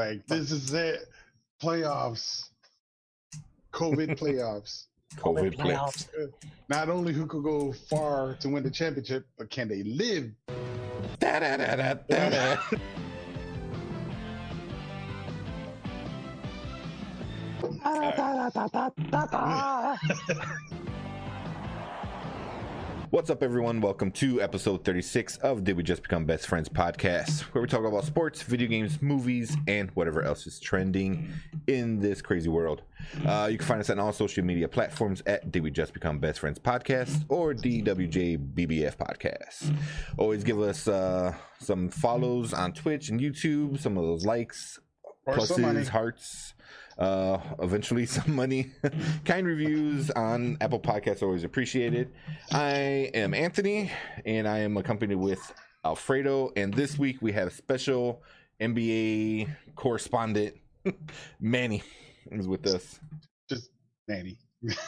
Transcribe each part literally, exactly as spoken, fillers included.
Like, this is it. Playoffs. COVID playoffs. COVID playoffs. Not only who could go far to win the championship, but can they live? Da, da, da, da, da, da. What's up, everyone? Welcome to episode thirty-six of Did We Just Become Best Friends podcast, where we talk about sports, video games, movies, and whatever else is trending in this crazy world. Uh, you can find us on all social media platforms at Did We Just Become Best Friends podcast or D W J B B F podcast. Always give us uh, some follows on Twitch and YouTube, some of those likes, or pluses, somebody. Hearts. Uh, eventually some money. Kind reviews on Apple Podcasts are always appreciated. I am Anthony, and I am accompanied with Alfredo, and this week we have special N B A correspondent Manny is with us. Just Manny.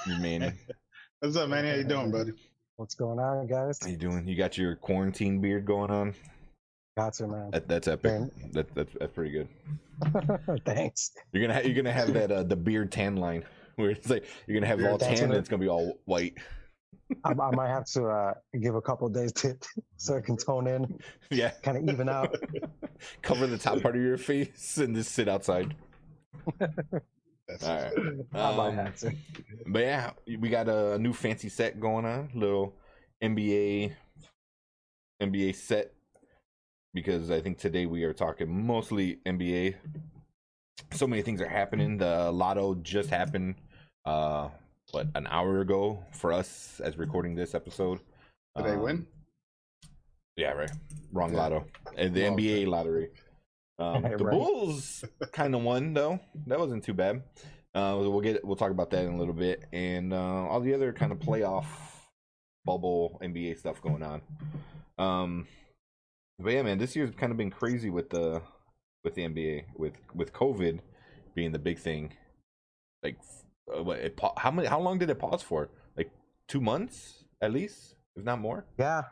Manny. What's up, Manny? How you doing, buddy? What's going on, guys? How you doing? You got your quarantine beard going on? Gotcha, man. That, that's epic. That, that's that's pretty good. Thanks. You're gonna ha- you're gonna have that uh, the beard tan line where it's like you're gonna have beard all tan and it's gonna be all white. I, I might have to uh, give a couple of days to so it can tone in. Yeah, kind of even out. Cover the top part of your face and just sit outside. That's all right. I um, might have to. But yeah, we got a new fancy set going on. Little N B A N B A set. Because I think today we are talking mostly N B A. So many things are happening. The lotto just happened, uh, what, an hour ago for us as recording this episode. Did um, they win? Yeah, right. Wrong yeah. Lotto. And the Wrong N B A thing. Lottery. Um, the right. Bulls kind of won, though. That wasn't too bad. Uh, we'll get we'll talk about that in a little bit, and uh, all the other kind of playoff bubble N B A stuff going on. Um. But yeah, man, this year's kind of been crazy with the with the N B A, with with COVID being the big thing. Like, what? It, how many? How long did it pause for? Like two months at least, if not more. Yeah.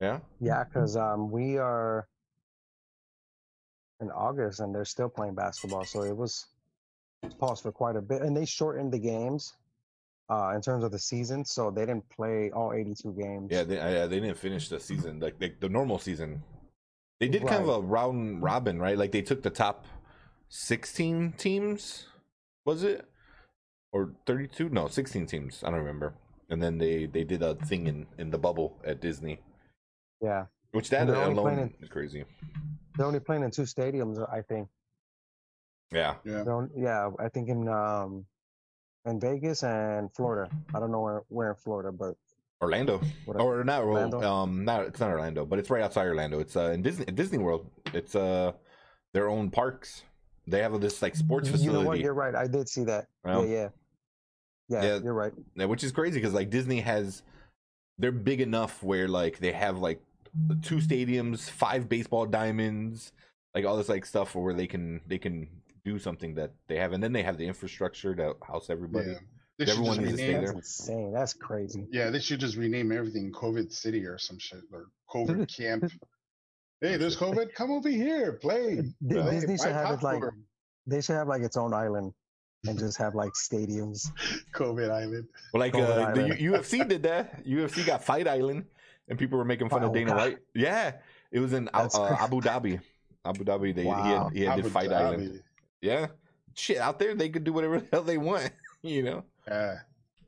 Yeah. Yeah, because um, we are in August and they're still playing basketball, so it was paused for quite a bit. And they shortened the games uh, in terms of the season, so they didn't play all eighty-two games. Yeah, they uh, they didn't finish the season like they, the normal season. They did right. kind of a round robin, right? Like they took the top sixteen teams, was it? Or thirty-two? No, sixteen teams. I don't remember. And then they, they did a thing in, in the bubble at Disney. Yeah. Which that alone in, is crazy. They're only playing in two stadiums, I think. Yeah. Yeah, yeah I think in um, in Vegas and Florida. I don't know where, where in Florida, but... Orlando, or not? Orlando? Um, not it's not Orlando, but it's right outside Orlando. It's uh, in Disney Disney World. It's uh, their own parks. They have this like sports facility. You know what? You're right. I did see that. Yeah, yeah, yeah, yeah. You're right. Yeah, which is crazy because like Disney has, they're big enough where like they have like two stadiums, five baseball diamonds, like all this like stuff where they can they can do something that they have, and then they have the infrastructure to house everybody. Yeah. They Everyone needs to stay there. That's insane. That's crazy. Yeah, they should just rename everything COVID City or some shit or COVID Camp. Hey, there's COVID. Come over here, play. D- uh, Disney should have it like them. They should have like its own island and just have like stadiums. COVID Island. Well, like uh, island. The U- UFC did that. U F C got Fight Island, and people were making fun oh, of Dana God. White. Yeah, it was in uh, Abu Dhabi. Abu Dhabi. They wow. he had, he had did Fight Dhabi. Island. Yeah, shit out there. They could do whatever the hell they want. You know. Yeah,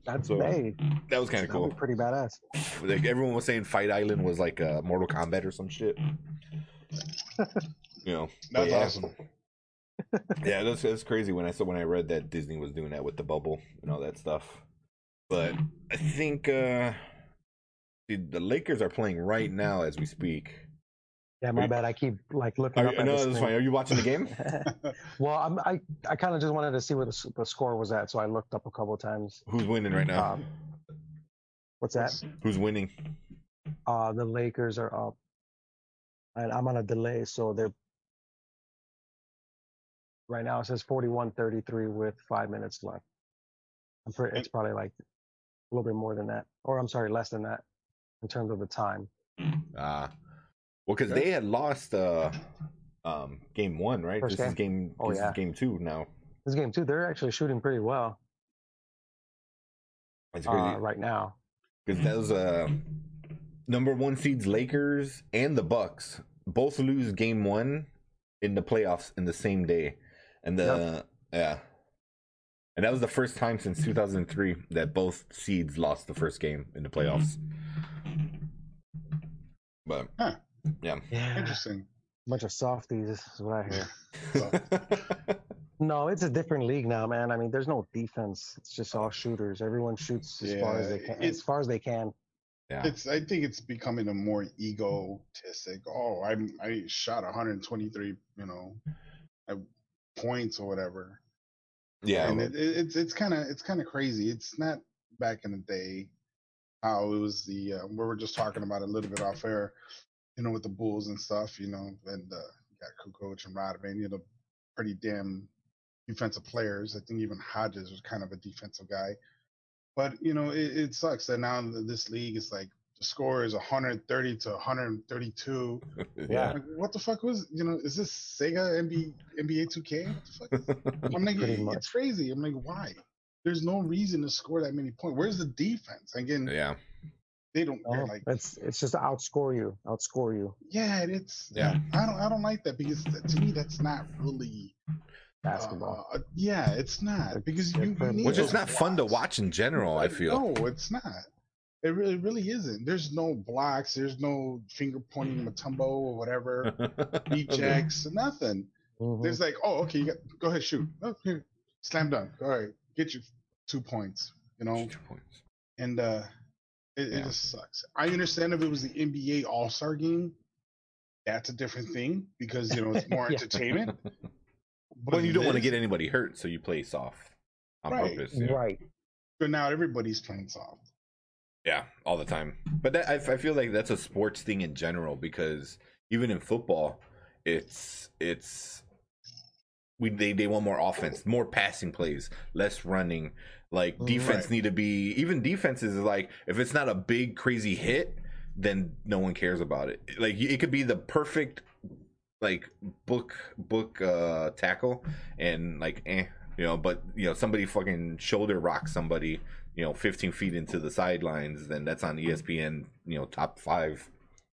that's so, made. That was kind of cool. Pretty badass. Like everyone was saying, Fight Island was like a uh, Mortal Kombat or some shit. You know, that's yeah. awesome. Yeah, that's that's crazy. When I saw when I read that Disney was doing that with the bubble and all that stuff, but I think uh, dude, the Lakers are playing right now as we speak. Yeah, my bad. I keep like looking are, up. At no, that's fine. Are you watching the game? Well, I'm, I I kind of just wanted to see where the, the score was at, so I looked up a couple of times. Who's winning right now? Um, what's that? Who's winning? Uh the Lakers are up, and I'm on a delay, so they're right now. It says forty-one thirty-three with five minutes left. I'm pretty, it's probably like a little bit more than that, or I'm sorry, less than that in terms of the time. Ah. Uh. Well, because they had lost uh, uh, um, game one, right? First this game. is game. Oh, this yeah. is game two now. This is game two. They're actually shooting pretty well. That's crazy. Uh, right now, because those uh, number one seeds, Lakers and the Bucks, both lose game one in the playoffs in the same day, and the yep. yeah, and that was the first time since two thousand three that both seeds lost the first game in the playoffs. But huh. yeah. yeah, interesting. Bunch of softies is what I hear. No, it's a different league now, man. I mean, there's no defense. It's just all shooters. Everyone shoots as yeah, far as they can. As far as they can. Yeah. It's. I think it's becoming a more egotistic. Oh, I I shot one hundred twenty-three, you know, points or whatever. Yeah. And it, it, it's it's kind of it's kind of crazy. It's not back in the day how it was the uh, we were just talking about it a little bit off air, you know, with the Bulls and stuff, you know, and uh, you got Kukoc and Rodman, you know, pretty damn defensive players. I think even Hodges was kind of a defensive guy, but you know, it, it sucks that now in this league it's like the score is one hundred thirty to one hundred thirty-two. Yeah, like, what the fuck was, you know, is this Sega N B A two K? What the fuck? I'm like, it, it's crazy. I'm like, why? There's no reason to score that many points. Where's the defense? Again, yeah, they don't. No, like, it's it's just outscore you, outscore you. Yeah, it's yeah. I don't I don't like that, because to me that's not really basketball. Uh, yeah, it's not, because you, you need, which is not blocks. Fun to watch in general. I feel no, it's not. It really, really isn't. There's no blocks. There's no finger pointing, Mutombo or whatever, ejects, nothing. Mm-hmm. There's like, oh, okay, you got, go ahead, shoot, oh, here, slam dunk. All right, get you two points. You know, two points, and uh, it, yeah. it just sucks. I understand if it was the N B A All Star Game, that's a different thing, because you know it's more yeah. entertainment. But well, you don't want to get anybody hurt, so you play soft on right, purpose. Yeah. Right. So now everybody's playing soft. Yeah, all the time. But that, I, I feel like that's a sports thing in general, because even in football, it's it's we they, they want more offense, more passing plays, less running. Like defense right. need to be, even defenses is like, if it's not a big crazy hit, then no one cares about it. Like it could be the perfect, like book book uh tackle and like eh, you know, but you know, somebody fucking shoulder rocks somebody, you know, fifteen feet into the sidelines, then that's on E S P N, you know, top five.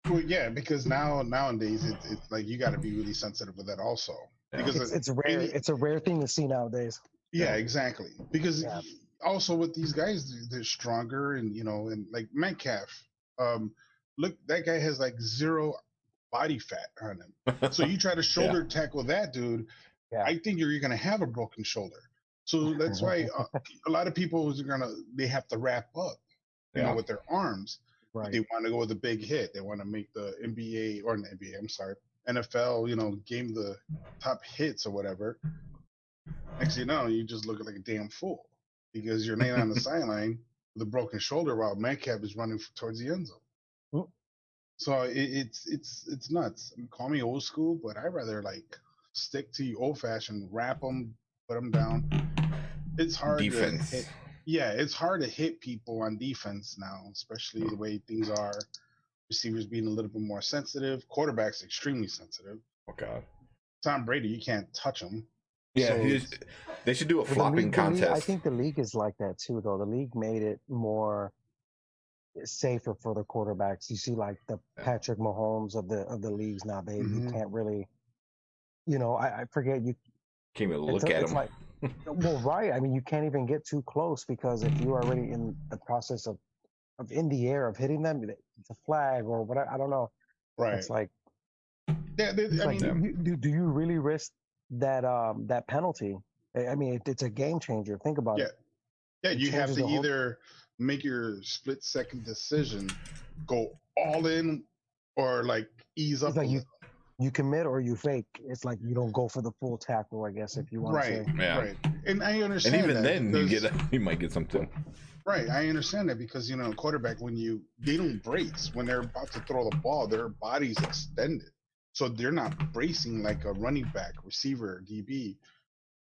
Well, yeah, because now nowadays it's, it's like you got to be really sensitive with that also, because it's, it's rare it, it's a rare thing to see nowadays. Yeah, yeah. Exactly, because yeah. also with these guys, they're stronger, and you know, and like Metcalf, um look, that guy has like zero body fat on him, so you try to shoulder yeah. tackle that dude, yeah. I think you're, you're gonna have a broken shoulder. So that's why uh, a lot of people are gonna they have to wrap up, you yeah. know, with their arms. Right. They want to go with a big hit. They want to make the N B A or an N B A, I'm sorry, N F L, you know, game the top hits or whatever. Actually, no, you just look like a damn fool, because you're laying on the sideline with a broken shoulder while Metcalf is running towards the end zone. Well, so it, it's it's it's nuts. I mean, call me old school, but I'd rather like stick to you old fashioned, wrap them, put them down. It's hard defense. to hit. Yeah, it's hard to hit people on defense now, especially the way things are. Receivers being a little bit more sensitive. Quarterbacks extremely sensitive. Oh God, Tom Brady, you can't touch him. Yeah, so just, they should do a flopping league, contest. League, I think the league is like that too, though. The league made it more safer for the quarterbacks. You see, like the Patrick Mahomes of the of the leagues now. They mm-hmm. you can't really, you know, I, I forget you can't even look at them. Like, well, right. I mean, you can't even get too close, because if you're already in the process of, of in the air of hitting them, it's a flag or whatever. I don't know. Right. It's like, yeah, they, it's I like mean, you, do do you really risk that um that penalty? I mean, it, it's a game changer. Think about yeah. it. Yeah, it you have to either. Whole- make your split second decision, go all in, or like ease up. It's like you, you commit or you fake. It's like you don't go for the full tackle, I guess, if you want right, to say. Yeah. Right. And I understand. And even that then because, you get you might get something. Right. I understand that, because you know, quarterback, when you they don't brace when they're about to throw the ball, their body's extended. So they're not bracing like a running back, receiver, D B.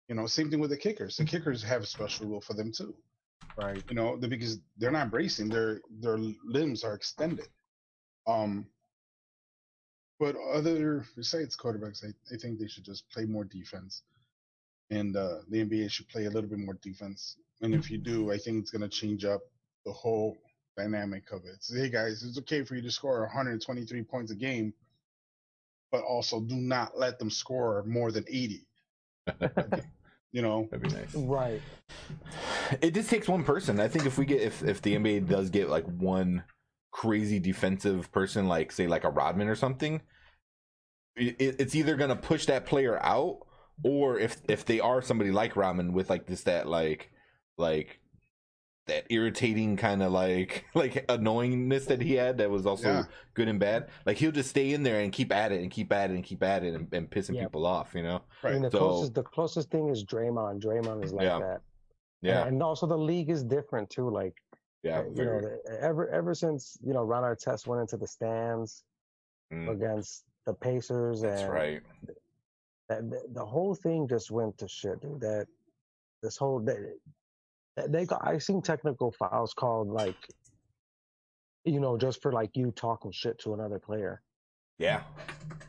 You know, same thing with the kickers. The kickers have a special rule for them too. Right, you know, because they're not bracing, their their limbs are extended. Um, But other besides quarterbacks, I, I think they should just play more defense, and uh, the N B A should play a little bit more defense. And if you do, I think it's going to change up the whole dynamic of it. So, hey guys, it's okay for you to score one hundred twenty-three points a game, but also do not let them score more than eighty. You know, that'd be nice, right? It just takes one person. I think if we get if if the N B A does get like one crazy defensive person, like say like a Rodman or something, it, it's either gonna push that player out, or if if they are somebody like Rodman with like this that like like that irritating kind of like like annoyingness that he had that was also yeah. good and bad, like he'll just stay in there and keep at it and keep at it and keep at it and, and pissing yeah. people off, you know. Right. I mean, the so, closest the closest thing is Draymond. Draymond is like yeah. that. Yeah, and, and also the league is different too. Like. Yeah, you know, ever ever since you know Ron Artest went into the stands mm. against the Pacers, that's and right. the, the, the whole thing just went to shit, dude. That this whole they, they got, I've seen technical fouls called like, you know, just for like you talking shit to another player. Yeah,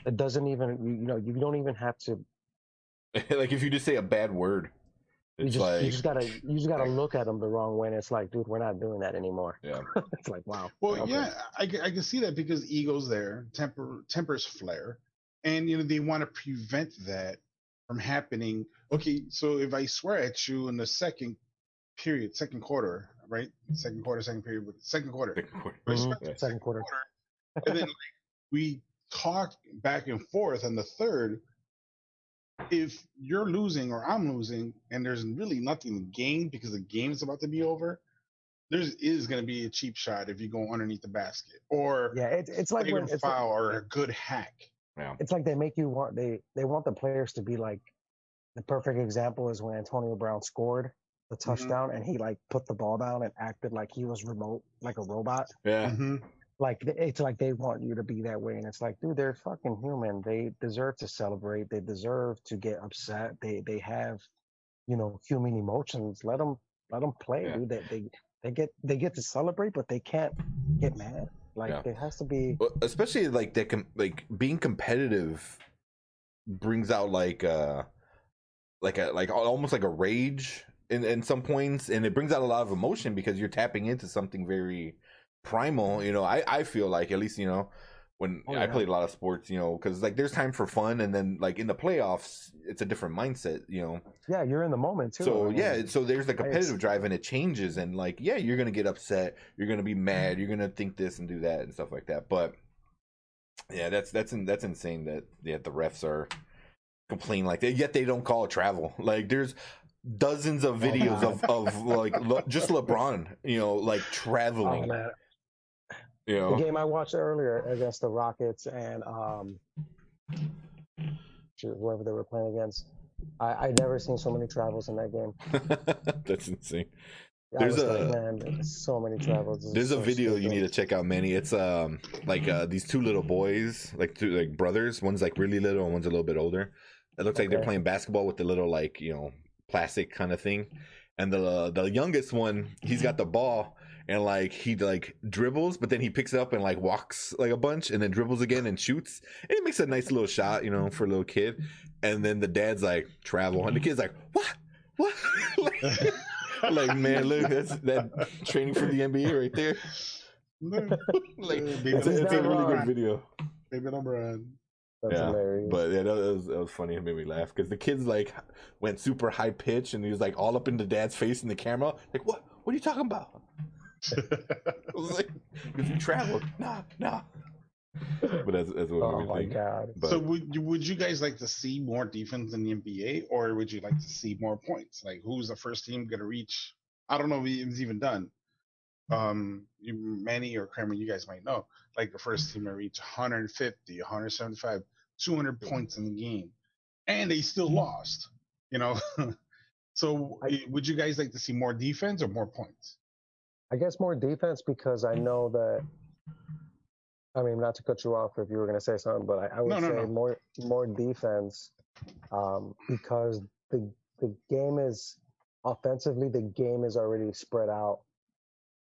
it doesn't even you know you don't even have to. Like if you just say a bad word. You just, like, you just gotta, you just gotta like, look at them the wrong way, and it's like, dude, we're not doing that anymore. Yeah, it's like, wow. Well, okay. yeah, I, I can see that because ego's there, temper, tempers flare, and you know they want to prevent that from happening. Okay, so if I swear at you in the second period, second quarter, right? Second quarter, second period, second quarter, second quarter, mm-hmm. yeah. second, second quarter, quarter and then like, we talk back and forth on the third. If you're losing or I'm losing and there's really nothing to gain because the game's about to be over, there is going to be a cheap shot if you go underneath the basket or yeah, it, it's like when, it's foul like, or a good hack. Yeah. It's like they make you want they they want the players to be like the perfect example is when Antonio Brown scored the touchdown mm-hmm. and he like put the ball down and acted like he was remote like a robot. Yeah. Mm-hmm. Like, it's like they want you to be that way. And it's like, dude, they're fucking human. They deserve to celebrate. They deserve to get upset. They they have, you know, human emotions. Let them, let them play, yeah. dude. They, they, they, get, they get to celebrate, but they can't get mad. Like, yeah. it has to be... Especially, like, that com- like being competitive brings out, like, uh, like a, like almost like a rage in, in some points. And it brings out a lot of emotion because you're tapping into something very... primal, you know. I I feel like at least you know when oh, yeah. I played a lot of sports, you know, because like there's time for fun, and then like in the playoffs, it's a different mindset, you know. Yeah, you're in the moment too. So I mean, yeah, so there's the competitive drive, and it changes, and like yeah, you're gonna get upset, you're gonna be mad, you're gonna think this and do that and stuff like that. But yeah, that's that's that's insane that yeah, the refs are complaining like that, yet they don't call it travel. Like there's. Dozens of videos oh, of, of like le- just LeBron, you know, like traveling. Oh, you know. The game I watched earlier against the Rockets and um, whoever they were playing against, I I never seen so many travels in that game. That's insane. There's a like, man, so many travels. There's so a video you need to check out, Manny. It's um like uh, these two little boys, like two like brothers. One's like really little and one's a little bit older. It looks okay. like they're playing basketball with the little like you know. Plastic kind of thing, and the uh, the youngest one, he's got the ball and like he like dribbles, but then he picks it up and like walks like a bunch, and then dribbles again and shoots, and he makes a nice little shot, you know, for a little kid. And then the dad's like travel, and the kid's like what what like, like man, look, that's that training for the N B A right there. Like it's, it's a really good video. David O'Brien. That's yeah, hilarious. But yeah, that was, that was funny. It made me laugh because the kids like went super high pitch and he was like all up in the dad's face in the camera. Like, what? What are you talking about? I was like, if you traveled, nah, nah. But that's, that's what oh, my think. God. But, so would you, would you guys like to see more defense in the N B A, or would you like to see more points? Like, who's the first team gonna reach? I don't know if it was even done. Um, you, Manny or Kramer, you guys might know. Like the first team to reach one hundred fifty, one hundred seventy-five. two hundred points in the game, and they still lost, you know. So I, would you guys like to see more defense or more points? I guess more defense, because I know that, I mean, not to cut you off if you were going to say something, but I, I would no, no, say no. more more defense um, because the the game is, offensively, the game is already spread out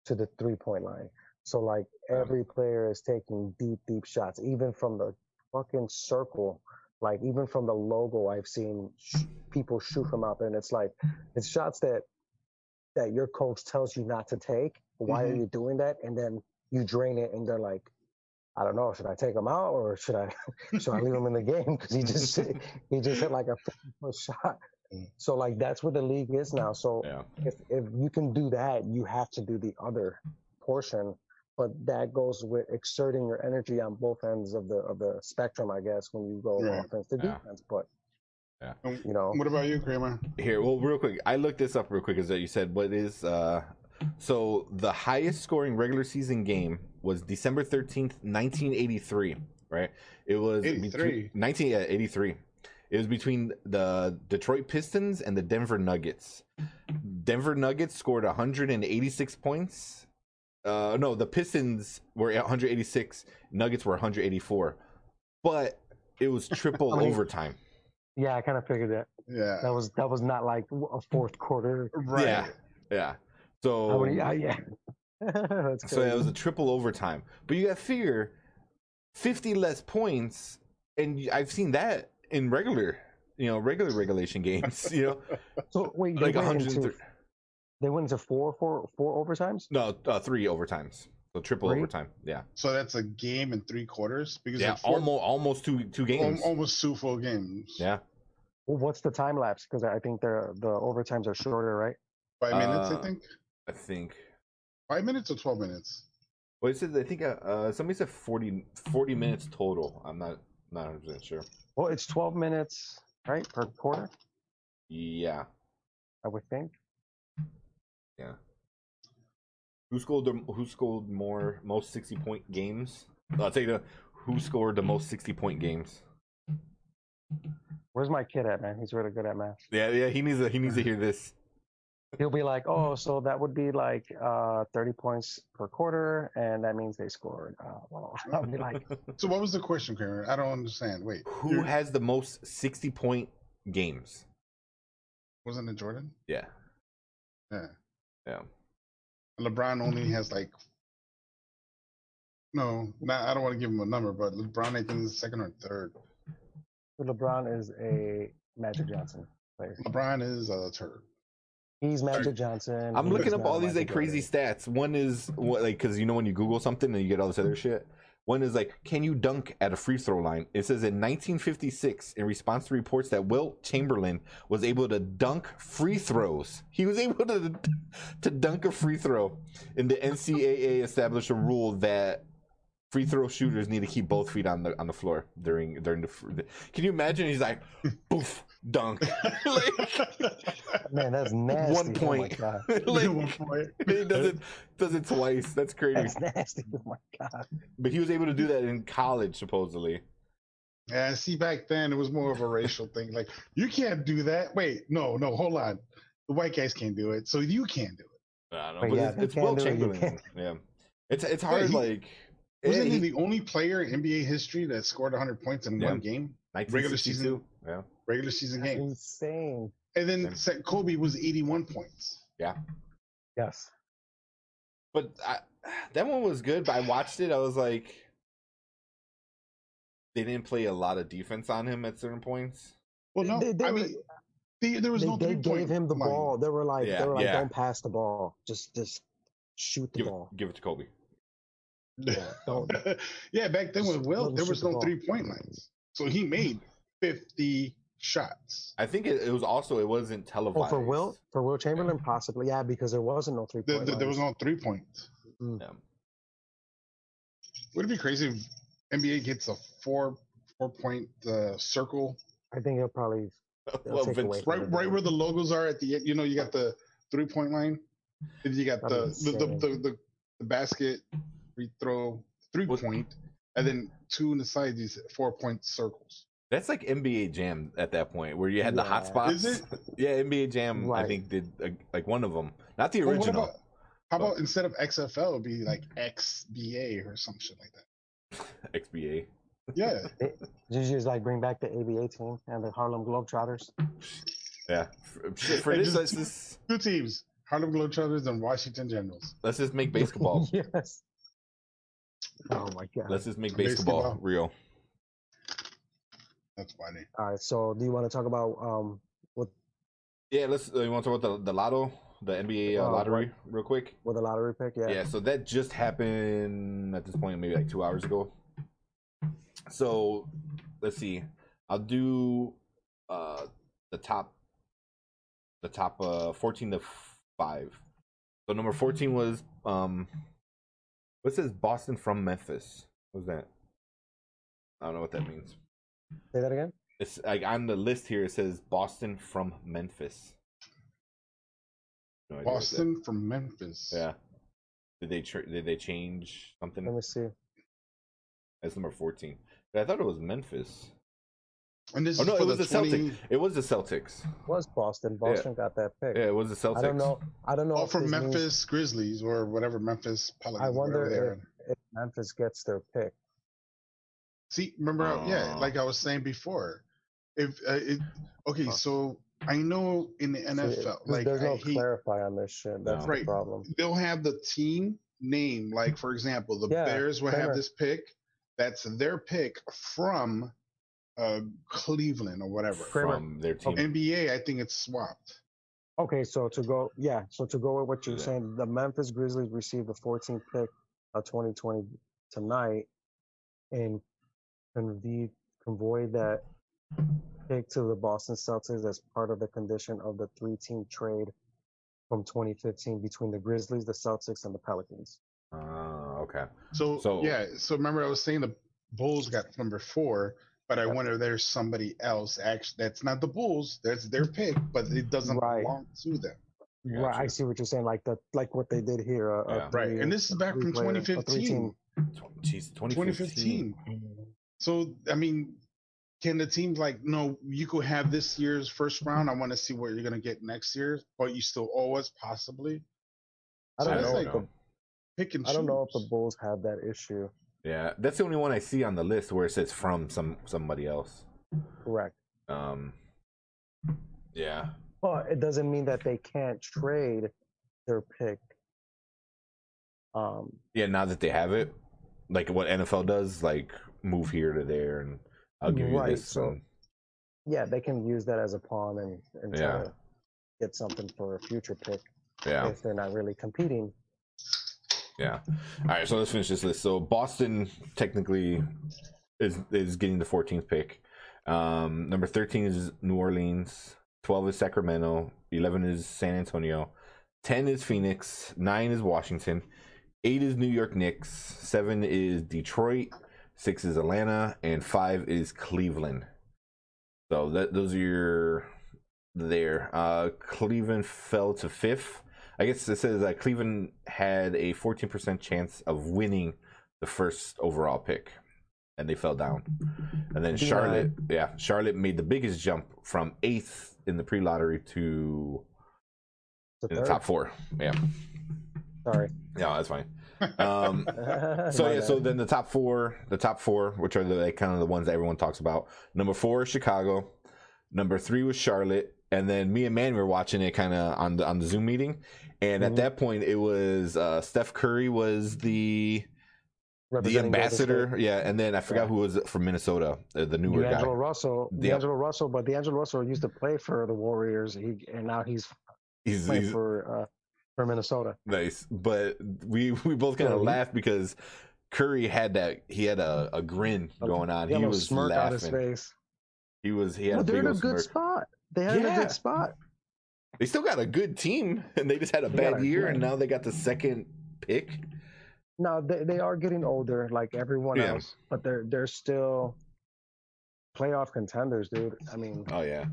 to the three-point line. So, like, every player is taking deep, deep shots, even from the fucking circle. Like, even from the logo, I've seen sh- people shoot from up, and it's like, it's shots that that your coach tells you not to take. Why mm-hmm. are you doing that? And then you drain it, and they're like, I don't know, should I take him out or should I should I leave him in the game? Because he just he just hit like a fifty-foot shot. So like that's where the league is now. So yeah. if if you can do that, you have to do the other portion. But that goes with exerting your energy on both ends of the of the spectrum, I guess, when you go yeah. offense to defense. Yeah. But yeah, you know. What about you, Kramer? Here, well, real quick, I looked this up real quick. Is that you said what is uh, so the highest scoring regular season game was December thirteenth, nineteen eighty-three, right? It was nineteen eighty-three. It was between the Detroit Pistons and the Denver Nuggets. Denver Nuggets scored one hundred eighty-six points. Uh, no, the Pistons were at one hundred eighty-six. Nuggets were one hundred eighty-four. But it was triple I mean, overtime. Yeah, I kind of figured that. Yeah. That was that was not like a fourth quarter. Right. Yeah. Yeah. So, oh, yeah. yeah. That's so it was a triple overtime. But you got to figure fifty less points, and I've seen that in regular, you know, regular regulation games, you know. So wait, like one hundred three. They went into four, four, four overtimes? No, uh, three overtimes. So triple three? Overtime. Yeah. So that's a game in three quarters because yeah, like four, almost almost two two games. Almost two full games. Yeah. Well, what's the time lapse? Because I think the the overtimes are shorter, right? Five minutes, uh, I think. I think. Five minutes or twelve minutes? Well, it says I think uh, somebody said forty, forty minutes total. I'm not not one hundred percent sure. Well, it's twelve minutes, right, per quarter? Yeah. I would think. Yeah. Who scored the Who scored more most sixty point games? I'll tell you the, who scored the most sixty point games. Where's my kid at, man? He's really good at math. Yeah, yeah. He needs to he needs to hear this. He'll be like, oh, so that would be like uh, thirty points per quarter, and that means they scored. Uh, well, I'll be like. So what was the question, Kramer? I don't understand. Wait, who You're... has the most sixty point games? Wasn't it Jordan? Yeah. Yeah. Yeah. LeBron only has like. No, not, I don't want to give him a number, but LeBron, I think, is second or third. LeBron is a Magic Johnson player. LeBron is a turd. He's Magic Johnson. I'm looking up all these like crazy stats. One is what, like, because you know when you Google something and you get all this other shit. One is like, can you dunk at a free throw line? It says in nineteen fifty-six, in response to reports that Will Chamberlain was able to dunk free throws, he was able to to dunk a free throw. And the N C double A established a rule that free throw shooters need to keep both feet on the on the floor during during the. Can you imagine? He's like, poof. Dunk. Like, man, that's nasty. One point. Oh like, one point. He does it, does it twice. That's crazy. That's nasty. Oh my God. But he was able to do that in college, supposedly. Yeah, see, back then it was more of a racial thing. Like, you can't do that. Wait, no, no, hold on. The white guys can't do it, so you can't do it. I don't know. But yeah, it's it's Will Chamberlain. Yeah. It's it's hard, yeah, he, like. Wasn't he, he the only player in N B A history that scored one hundred points in yeah. one game? Regular season. Yeah. Regular season game. Insane. And then Insane. Kobe was eighty-one points. Yeah. Yes. But I, that one was good, but I watched it. I was like, they didn't play a lot of defense on him at certain points. Well, no. They, they, I mean, they, there was they, no three-point They gave him the line. Ball. They were like, yeah, they were like yeah. don't pass the ball. Just just shoot the give ball. It, give it to Kobe. Yeah, don't. yeah back then with Will, there was no the three-point lines. So he made fifty shots. I think it, it was also it wasn't televised. Oh, for Will for Will Chamberlain, yeah. possibly, yeah, because there wasn't no three point. The, the, there was no three point. Mm. Yeah. Would it be crazy if N B A gets a four four point uh, circle? I think it'll probably it'll well, take away right right game. Where the logos are at the end. You know, you got the three point line, then you got the the the, the the the basket, free throw, three point, point, and then two on the side. These four point circles. That's like N B A Jam at that point, where you had yeah. the hot spots. Is it? Yeah, N B A Jam, right. I think, did uh, like one of them. Not the original. Well, about, how but... about instead of X F L, it would be like X B A or some shit like that. X B A? Yeah. Just, just like bring back the A B A team and the Harlem Globetrotters. Yeah. For, for hey, this, just, let's just... Two teams, Harlem Globetrotters and Washington Generals. Let's just make basketball. Yes. Oh, my God. Let's just make basketball, basketball. real. That's funny. All right. So, do you want to talk about um what? Yeah, let's. Uh, you want to talk about the, the lotto, the N B A uh, lottery, uh, real quick? With the lottery pick, yeah. Yeah. So that just happened at this point, maybe like two hours ago. So, let's see. I'll do uh the top, the top uh fourteen to five. So number fourteen was um, what says Boston from Memphis? What's that? I don't know what that means. Say that again. It's like on the list here. It says Boston from Memphis. No Boston from Memphis. Yeah. Did they tra- did they change something? Let me see. That's number fourteen. But I thought it was Memphis. And this oh, no, it was the, the twenty... Celtics. It was the Celtics. It was Boston. Boston yeah. got that pick. Yeah, it was the Celtics. I don't know. I don't know. Oh, from Memphis means... Grizzlies or whatever Memphis. Pelicans, I wonder if, if Memphis gets their pick. See, remember? Uh... Yeah, like I was saying before. If uh, it, okay, huh. so I know in the N F L, See, like there's I no hate... clarify on this shit. That's right. The problem. They'll have the team name. Like for example, the yeah, Bears will have this pick. That's their pick from. Uh, Cleveland or whatever from their team. N B A, I think it's swapped. Okay, so to go, yeah, so to go with what you're yeah. saying, the Memphis Grizzlies received the fourteenth pick of twenty twenty tonight, and conveyed convoy that pick to the Boston Celtics as part of the condition of the three-team trade from twenty fifteen between the Grizzlies, the Celtics, and the Pelicans. Ah, uh, okay. So, so yeah, so remember I was saying the Bulls got number four. But I wonder if there's somebody else actually that's not the Bulls. That's their pick, but it doesn't right. belong to them. Gotcha. Right, I see what you're saying. Like the like what they did here. Uh, yeah. three, right, and this is back from twenty fifteen. Jeez, twenty fifteen. So I mean, can the team like no? You could have this year's first round. I want to see what you're gonna get next year, but you still owe us possibly. I don't so know. Like the, pick and I don't choose. know if the Bulls have that issue. Yeah, that's the only one I see on the list where it says from some somebody else. Correct. Um. Yeah. But it doesn't mean that they can't trade their pick. Um. Yeah, now that they have it, like what N F L does, like move here to there, and I'll give you right, this. So, and... yeah, they can use that as a pawn and, and try yeah. to get something for a future pick. Yeah. If they're not really competing. Yeah. All right, so let's finish this list. So Boston technically is is getting the fourteenth pick. Um, number thirteen is New Orleans. twelve is Sacramento. eleven is San Antonio. ten is Phoenix. nine is Washington. eight is New York Knicks. seven is Detroit. six is Atlanta. And five is Cleveland. So that those are your there. Uh, Cleveland fell to fifth. I guess it says that Cleveland had a fourteen percent chance of winning the first overall pick, and they fell down. And then yeah. Charlotte, yeah, Charlotte made the biggest jump from eighth in the pre-lottery to the, in the top four. Yeah. Sorry. No, that's fine. Um, so yeah, so then the top four, the top four, which are the like, kind of the ones that everyone talks about. Number four is Chicago. Number three was Charlotte. And then me and Manny were watching it kind of on the on the Zoom meeting, and mm-hmm. at that point it was uh, Steph Curry was the the ambassador, yeah. And then I forgot yeah. who was from Minnesota, the, the newer D'Angelo guy, Russell, the, D'Angelo Russell. But D'Angelo Russell used to play for the Warriors, he, and now he's he's, he's for uh, for Minnesota. Nice, but we we both kind of yeah, laughed because Curry had that he had a, a grin a, going on. He, he was smirk laughing. On his face. He was he had well, a big they're in a good smirk. spot. They had yeah. a good spot. They still got a good team, and they just had a they bad a year, team. and now they got the second pick. No, they they are getting older, like everyone yeah. else, but they're they're still playoff contenders, dude. I mean, oh yeah,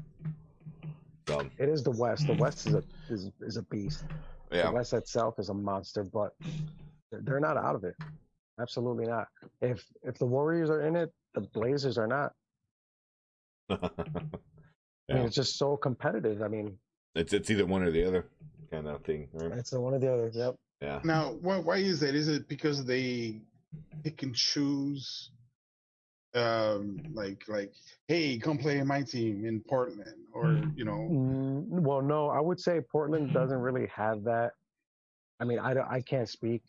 so. It is the West. The West is a is, is a beast. Yeah, the West itself is a monster, but they're not out of it. Absolutely not. If if the Warriors are in it, the Blazers are not. Yeah. I mean, it's just so competitive. I mean, it's it's either one or the other kind of thing. Right? It's the one or the other. Yep. Yeah. Now, why why is that? Is it because they pick and choose? Um, like like, hey, come play in my team in Portland, or you know. Mm, well, no, I would say Portland doesn't really have that. I mean, I I can't speak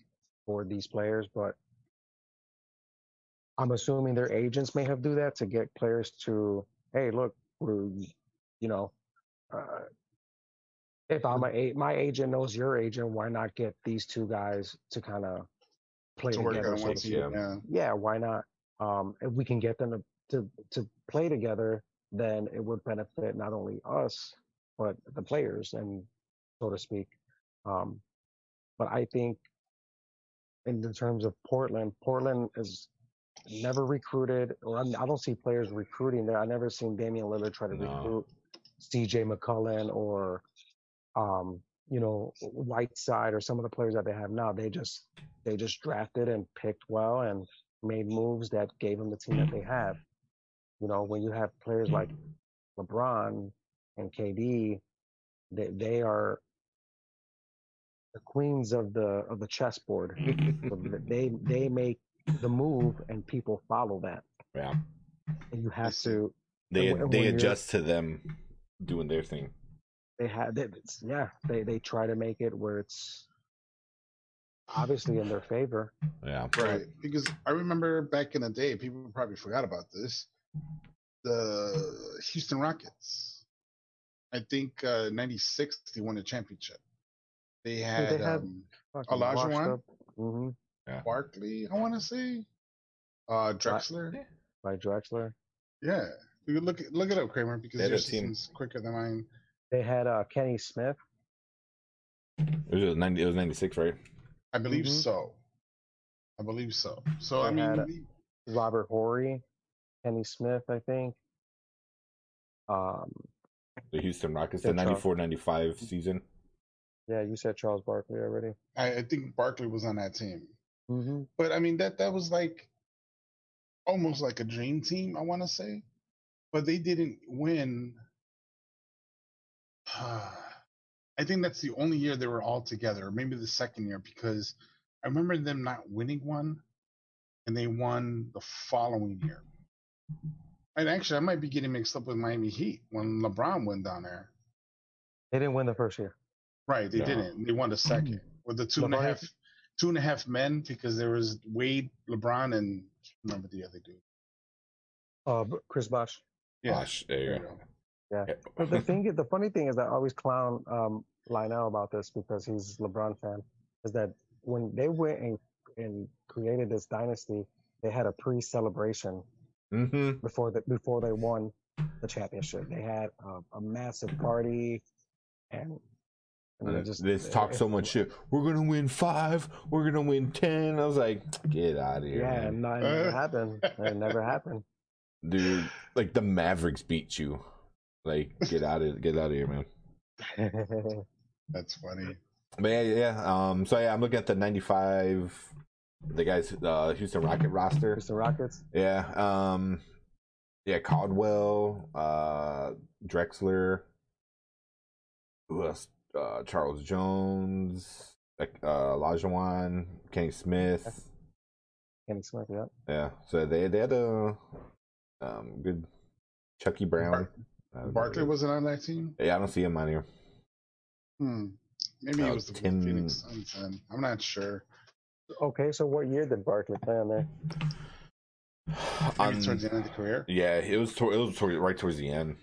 for these players, but I'm assuming their agents may have do that to get players to, hey, look, we're, you know, uh, if I'm a my agent knows your agent, why not get these two guys to kind of play together? So to yeah. yeah, why not? Um, if we can get them to, to to play together, then it would benefit not only us but the players, and so to speak. Um, but I think in terms of Portland, Portland is. Never recruited. Or I don't see players recruiting there. I've never seen Damian Lillard try to no. recruit C J McCollum or, um, you know, Whiteside or some of the players that they have now. They just they just drafted and picked well and made moves that gave them the team that they have. You know, when you have players like LeBron and K D, they they are the queens of the of the chessboard. they they make the move and people follow that. Yeah, and you have to. They they adjust to them doing their thing. They have, they, yeah. They they try to make it where it's obviously in their favor. Yeah, right. Because I remember back in the day, people probably forgot about this. The Houston Rockets, I think uh, ninety-six, they won a championship. They had, they had um, Olajuwon. Mm-hmm. Yeah. Barkley, I want to say, uh, Drexler. By Drexler. Yeah, look look it up, Kramer, because your team's quicker than mine. They had uh, Kenny Smith. It was ninety. It was ninety-six, right? I believe mm-hmm. so. I believe so. So they I mean, had Robert Horry, Kenny Smith, I think. Um, the Houston Rockets, the ninety-four ninety-five season. Yeah, you said Charles Barkley already. I, I think Barkley was on that team. Mm-hmm. But I mean that that was like almost like a dream team, I want to say, but they didn't win. I think that's the only year they were all together, maybe the second year, because I remember them not winning one, and they won the following year. And actually, I might be getting mixed up with Miami Heat when LeBron went down there. They didn't win the first year. Right, they no. didn't. They won the second with the two LeBron. and a half. Two and a half men, because there was Wade, LeBron, and I can't remember the other dude. Uh, Chris Bosh. Yeah, Bosh, there you there go. go. Yeah, but the thing, the funny thing is that I always clown um, Lionel about this because he's a LeBron fan. Is that when they went and, and created this dynasty, they had a pre-celebration mm-hmm. before the, before they won the championship. They had a, a massive party and. Just, Let's talk so much shit. We're gonna win five. We're gonna win ten. I was like, get out of here. Yeah, man. No, it never happened. It never happened. Dude, like the Mavericks beat you. Like, get out of get out of here, man. That's funny. But yeah, yeah. Um. So yeah, I'm looking at the ninety-five. The guys, uh, Houston Rocket roster. Houston Rockets. Yeah. Um. Yeah, Caldwell, uh, Drexler. Who else? Uh, Charles Jones, uh, Olajuwon, Kenny Smith. Kenny Smith, yeah. Yeah, so they, they had a um, good Chucky Brown. Bar- Barkley wasn't on that team? Yeah, I don't see him on here. Hmm. Maybe uh, he was the Tim... Phoenix Suns. I'm not sure. Okay, so what year did Barkley play on there? Maybe um, towards the end of the career? Yeah, it was, to- it was to- right towards the end.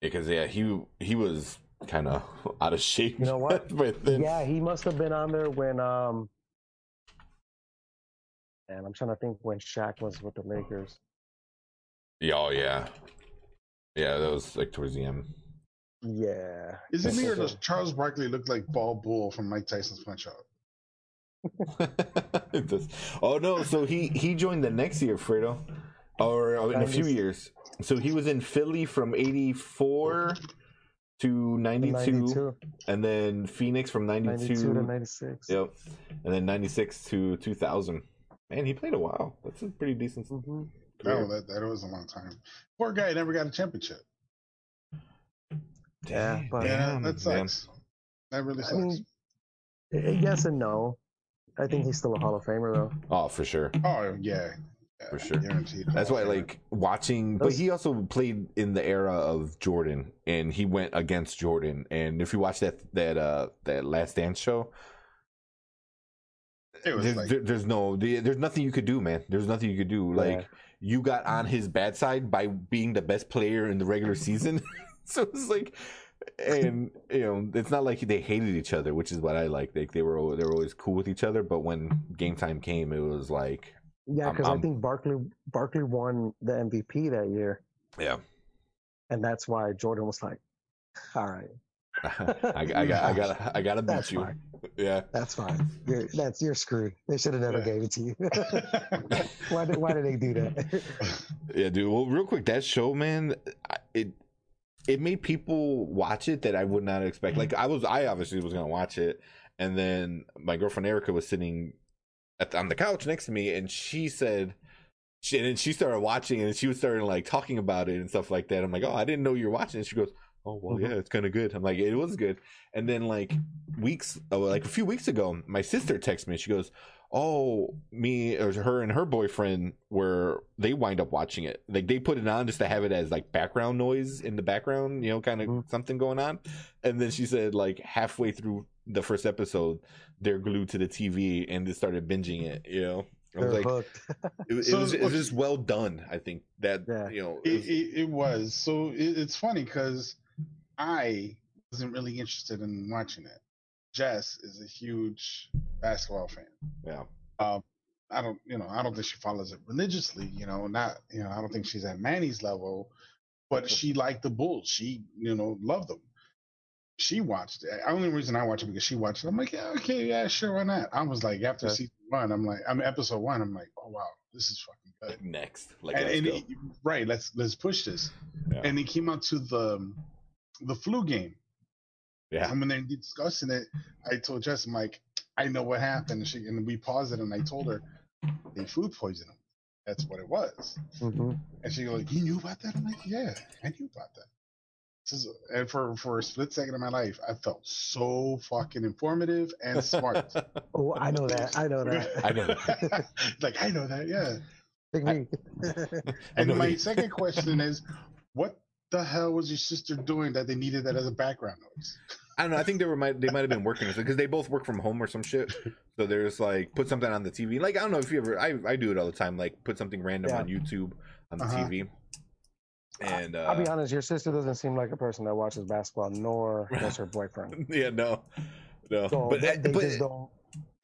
Because yeah, he he was kind of out of shape. You know what? Then... Yeah, he must have been on there when um. And I'm trying to think when Shaq was with the Lakers. Yeah, oh yeah, yeah. That was like towards the end. Yeah. Is it me or does Charles Barkley look like Ball Bull from Mike Tyson's Punch Out? Oh no! So he he joined the next year, Fredo, or oh, in a few years. So he was in Philly from eighty-four to ninety-two, ninety-two. And then Phoenix from ninety-two, ninety-two to ninety-six. Yep, and then ninety-six to two thousand. Man, he played a while. That's a pretty decent. Mm-hmm. No, that that was a long time. Poor guy never got a championship. Yeah, but yeah, that sucks. Man. That really sucks. I mean, yes and no. I think he's still a Hall of Famer though. Oh, for sure. Oh yeah. For sure. That's why, like, watching. But he also played in the era of Jordan, and he went against Jordan. And if you watch that that uh, that Last Dance show, It was there's, like, there, there's no, there's nothing you could do, man. There's nothing you could do. Like yeah. you got on his bad side by being the best player in the regular season. So it's like, and you know, it's not like they hated each other, which is what I like. Like they were, they were always cool with each other. But when game time came, it was like, yeah, because I think Barkley, Barkley won the M V P that year. Yeah, and that's why Jordan was like, all right. I, I, I got, I got, I got to beat that's you. Fine. Yeah, that's fine. You're, that's you're screwed. They should have never yeah. gave it to you. why did Why did they do that? Yeah, dude. Well, real quick, that show, man, it it made people watch it that I would not expect. Like I was, I obviously was gonna watch it, and then my girlfriend Erica was sitting at the, on the couch next to me, and she said. She, and then she started watching, and she was starting like talking about it and stuff like that. I'm like, oh, I didn't know you were watching. And she goes, oh, well, yeah, it's kind of good. I'm like, it was good. And then like weeks, like a few weeks ago, my sister texted me. She goes, oh, me or her and her boyfriend were they wind up watching it. Like they put it on just to have it as like background noise in the background, you know, kind of mm-hmm. something going on. And then she said like halfway through the first episode, they're glued to the T V and they started binging it, you know. I was like, it, it, so, was, it was just well done. I think that yeah. you know it, it, was, it, it was. So it, it's funny because I wasn't really interested in watching it. Jess is a huge basketball fan. Yeah, um, I don't, you know, I don't think she follows it religiously. You know, not, you know, I don't think she's at Manny's level, but she liked the Bulls. She, you know, loved them. She watched it. The only reason I watched it because she watched it. I'm like, yeah, okay, yeah, sure, why not? I was like, after okay. season one, I'm like, I'm mean, episode one. I'm like, oh wow, this is fucking good. Next, like, and, let's and it, right, let's let's push this. Yeah. And it came out to the the flu game. Yeah. And when they're discussing it, I told Jess, I'm like, I know what happened. And she and we paused it, and I told her they food poisoned him. That's what it was. Mm-hmm. And she goes, you knew about that? I'm like, yeah, I knew about that. This is, and for, for a split second of my life, I felt so fucking informative and smart. Oh, I know that. I know that. I know that. Like, I know that, yeah. Like me. I, and I my you. Second question is, what the hell was your sister doing that they needed that as a background noise? I don't know. I think they were might they might have been working because they both work from home or some shit. So they're just like, put something on the T V. Like, I don't know if you ever, I, I do it all the time. Like, put something random yeah. on YouTube, on the uh-huh. T V. And, uh, I'll be honest, your sister doesn't seem like a person that watches basketball, nor does her boyfriend. Yeah, no, no. So but they, they but, just don't.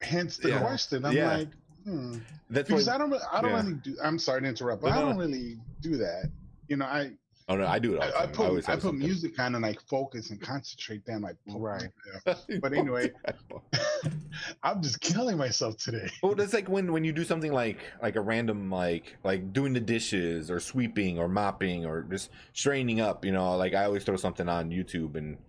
Hence the yeah. question. I'm yeah. like, hmm. That's because what, I don't, I don't yeah. really do. I'm sorry to interrupt, but no, no, I don't no. really do that. You know, I. Oh no, I do it all the time. I put, I always I put music on and I focus and concentrate. Then like, right. But anyway, I'm just killing myself today. Well, that's like when, when you do something like like a random like like doing the dishes or sweeping or mopping or just straightening up. You know, like I always throw something on YouTube and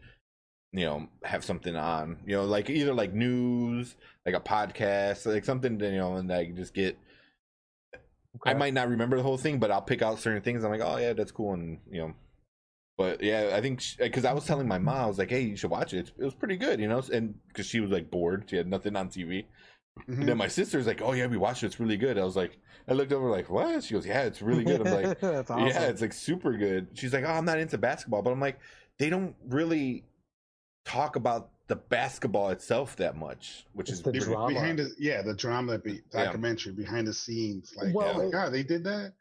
you know have something on. You know, like either like news, like a podcast, like something. You know, and I just get. Okay. I might not remember the whole thing, but I'll pick out certain things. I'm like, oh yeah, that's cool, and you know, but yeah, I think because I was telling my mom, I was like, hey, you should watch it. It was pretty good, you know, and because she was like bored, she had nothing on T V. Mm-hmm. And then my sister's like, oh yeah, we watched it. It's really good. I was like, I looked over like, what? She goes, yeah, it's really good. I'm like, that's awesome. Yeah, it's like super good. She's like, oh, I'm not into basketball, but I'm like, they don't really talk about the basketball itself that much, which it's is the drama. Behind the, yeah, the drama be, documentary yeah. behind the scenes. Like, well, oh my God, they did that.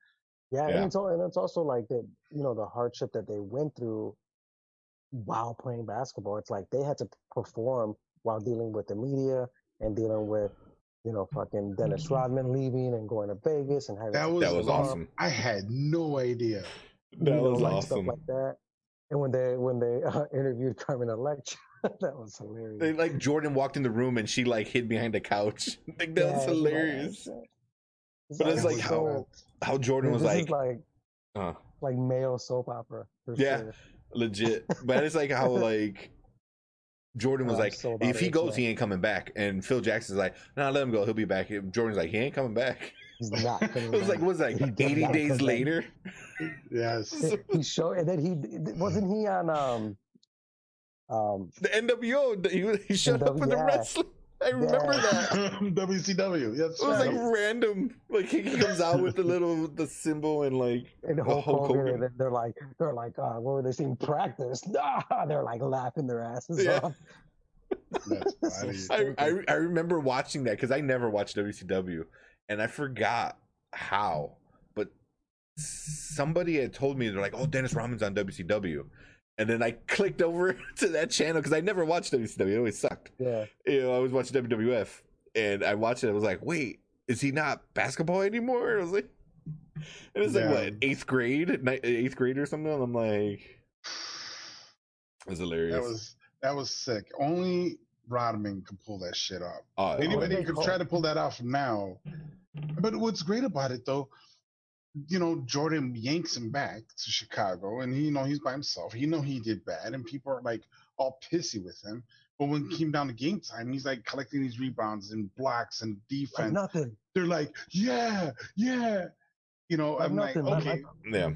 Yeah, yeah. And, it's all, and it's also like that. You know, the hardship that they went through while playing basketball. It's like they had to perform while dealing with the media and dealing with, you know, fucking Dennis Rodman leaving and going to Vegas and having that was, that was awesome. I had no idea. That you was know, like, awesome. Stuff like that. And when they when they uh, interviewed Carmen Electra, that was hilarious. They, like Jordan walked in the room and she like hid behind the couch. Like that yeah, was hilarious. Yeah. It's but like, it's like it how so, how Jordan was like like, uh, like male soap opera. For yeah, sure. Legit. But it's like how like Jordan was like, so if he goes, man. He ain't coming back. And Phil Jackson's like, nah, let him go. He'll be back. Jordan's like, he ain't coming back. He's not coming back. It was like, what was like eighty days later? Yes. He showed, and then he wasn't he on um, um the N W O. He, he showed N W O, up in the yeah. wrestling. I remember yeah. that W C W. Yes, it was right. like random. Like he comes out with the little the symbol and like and Hulk Hogan, Hogan. And they're like they're like uh, what were they saying? Practice. Ah, they're like laughing their asses yeah. off. That's funny. I, I I remember watching that because I never watched W C W, and I forgot how, but somebody had told me, they're like, "Oh, Dennis Rodman's on W C W," and then I clicked over to that channel because I never watched W C W. It always sucked. Yeah, you know, I was watching W W F, and I watched it. I was like, "Wait, is he not basketball anymore?" I was like, "It was yeah. like what eighth grade, eighth grade or something." And I'm like, "It was hilarious." That was that was sick. Only Rodman can pull that shit off. Oh, anybody oh, could oh. try to pull that off now. But what's great about it, though, you know, Jordan yanks him back to Chicago, and he, you know, he's by himself. You know, he did bad, and people are like all pissy with him. But when it came down to game time, he's like collecting these rebounds and blocks and defense. Like nothing. They're like, yeah, yeah. You know, like I'm nothing, like, okay, I'm, I'm, yeah.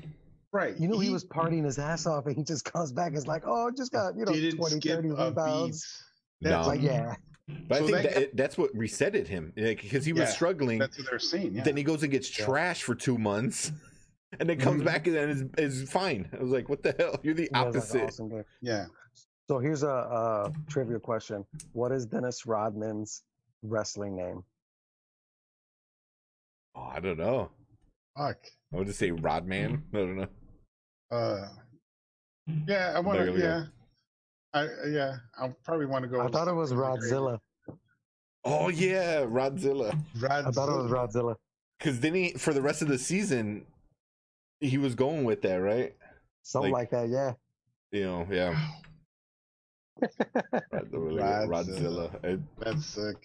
Right. You know, he, he was partying his ass off, and he just comes back and is like, oh, just got, you know, twenty, thirty rebounds. That's no. like, yeah. But so I think that, that it, that's what resetted him, because he was yeah, struggling. That's what they're saying. Yeah. Then he goes and gets yeah. trashed for two months, and then comes mm-hmm. back and is, is fine. I was like, what the hell? You're the yeah, opposite. Like awesome yeah. So here's a, a trivia question. What is Dennis Rodman's wrestling name? Oh, I don't know. Fuck. I would just say Rodman. I don't know. Uh, yeah, I want to. Yeah, I yeah, I probably want to go. I thought it was Rodzilla. Oh yeah, Rodzilla. Rodzilla. I thought it was Rodzilla. Because then he, for the rest of the season, he was going with that, right? Something like, like that, yeah. You know, yeah. Rodzilla. Rodzilla. It, That's sick.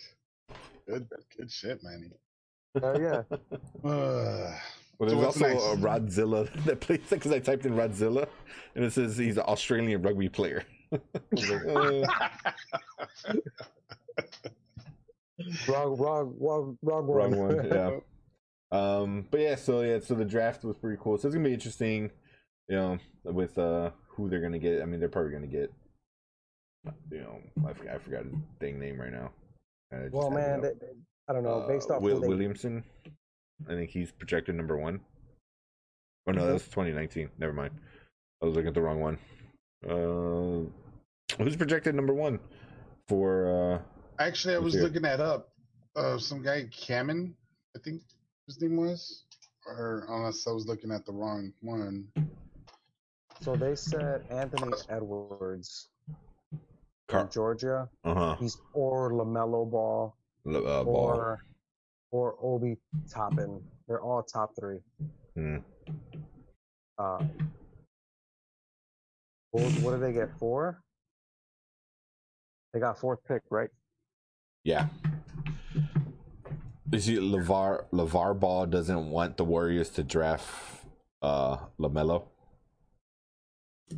Good, good shit, Manny. Oh uh, yeah. Uh, Well, there's so also next? a Rodzilla that plays, because I typed in Rodzilla and it says he's an Australian rugby player. like, uh. Wrong, wrong, wrong, wrong one. Wrong one, yeah. um, but yeah, so yeah, so the draft was pretty cool. So it's gonna be interesting, you know, with uh, who they're gonna get. I mean, they're probably gonna get, you know, I forgot, I forgot his dang name right now. I well, man, they, they, I don't know. Based uh, off Will, they... Williamson. I think he's projected number one. Oh no, that was twenty nineteen. Never mind. I was looking at the wrong one. Uh, who's projected number one for? Uh, Actually, I was year? looking that up. Uh, some guy, Kamen, I think his name was, or unless I was looking at the wrong one. So they said Anthony Edwards, Car- from Georgia. Uh huh. He's or LaMelo Ball Le- uh, or. Ball. Or Obi Toppin. They're all top three. Mm. Uh, what, what did they get? Four? They got fourth pick, right? Yeah. You see, LeVar, LeVar Ball doesn't want the Warriors to draft uh, LaMelo.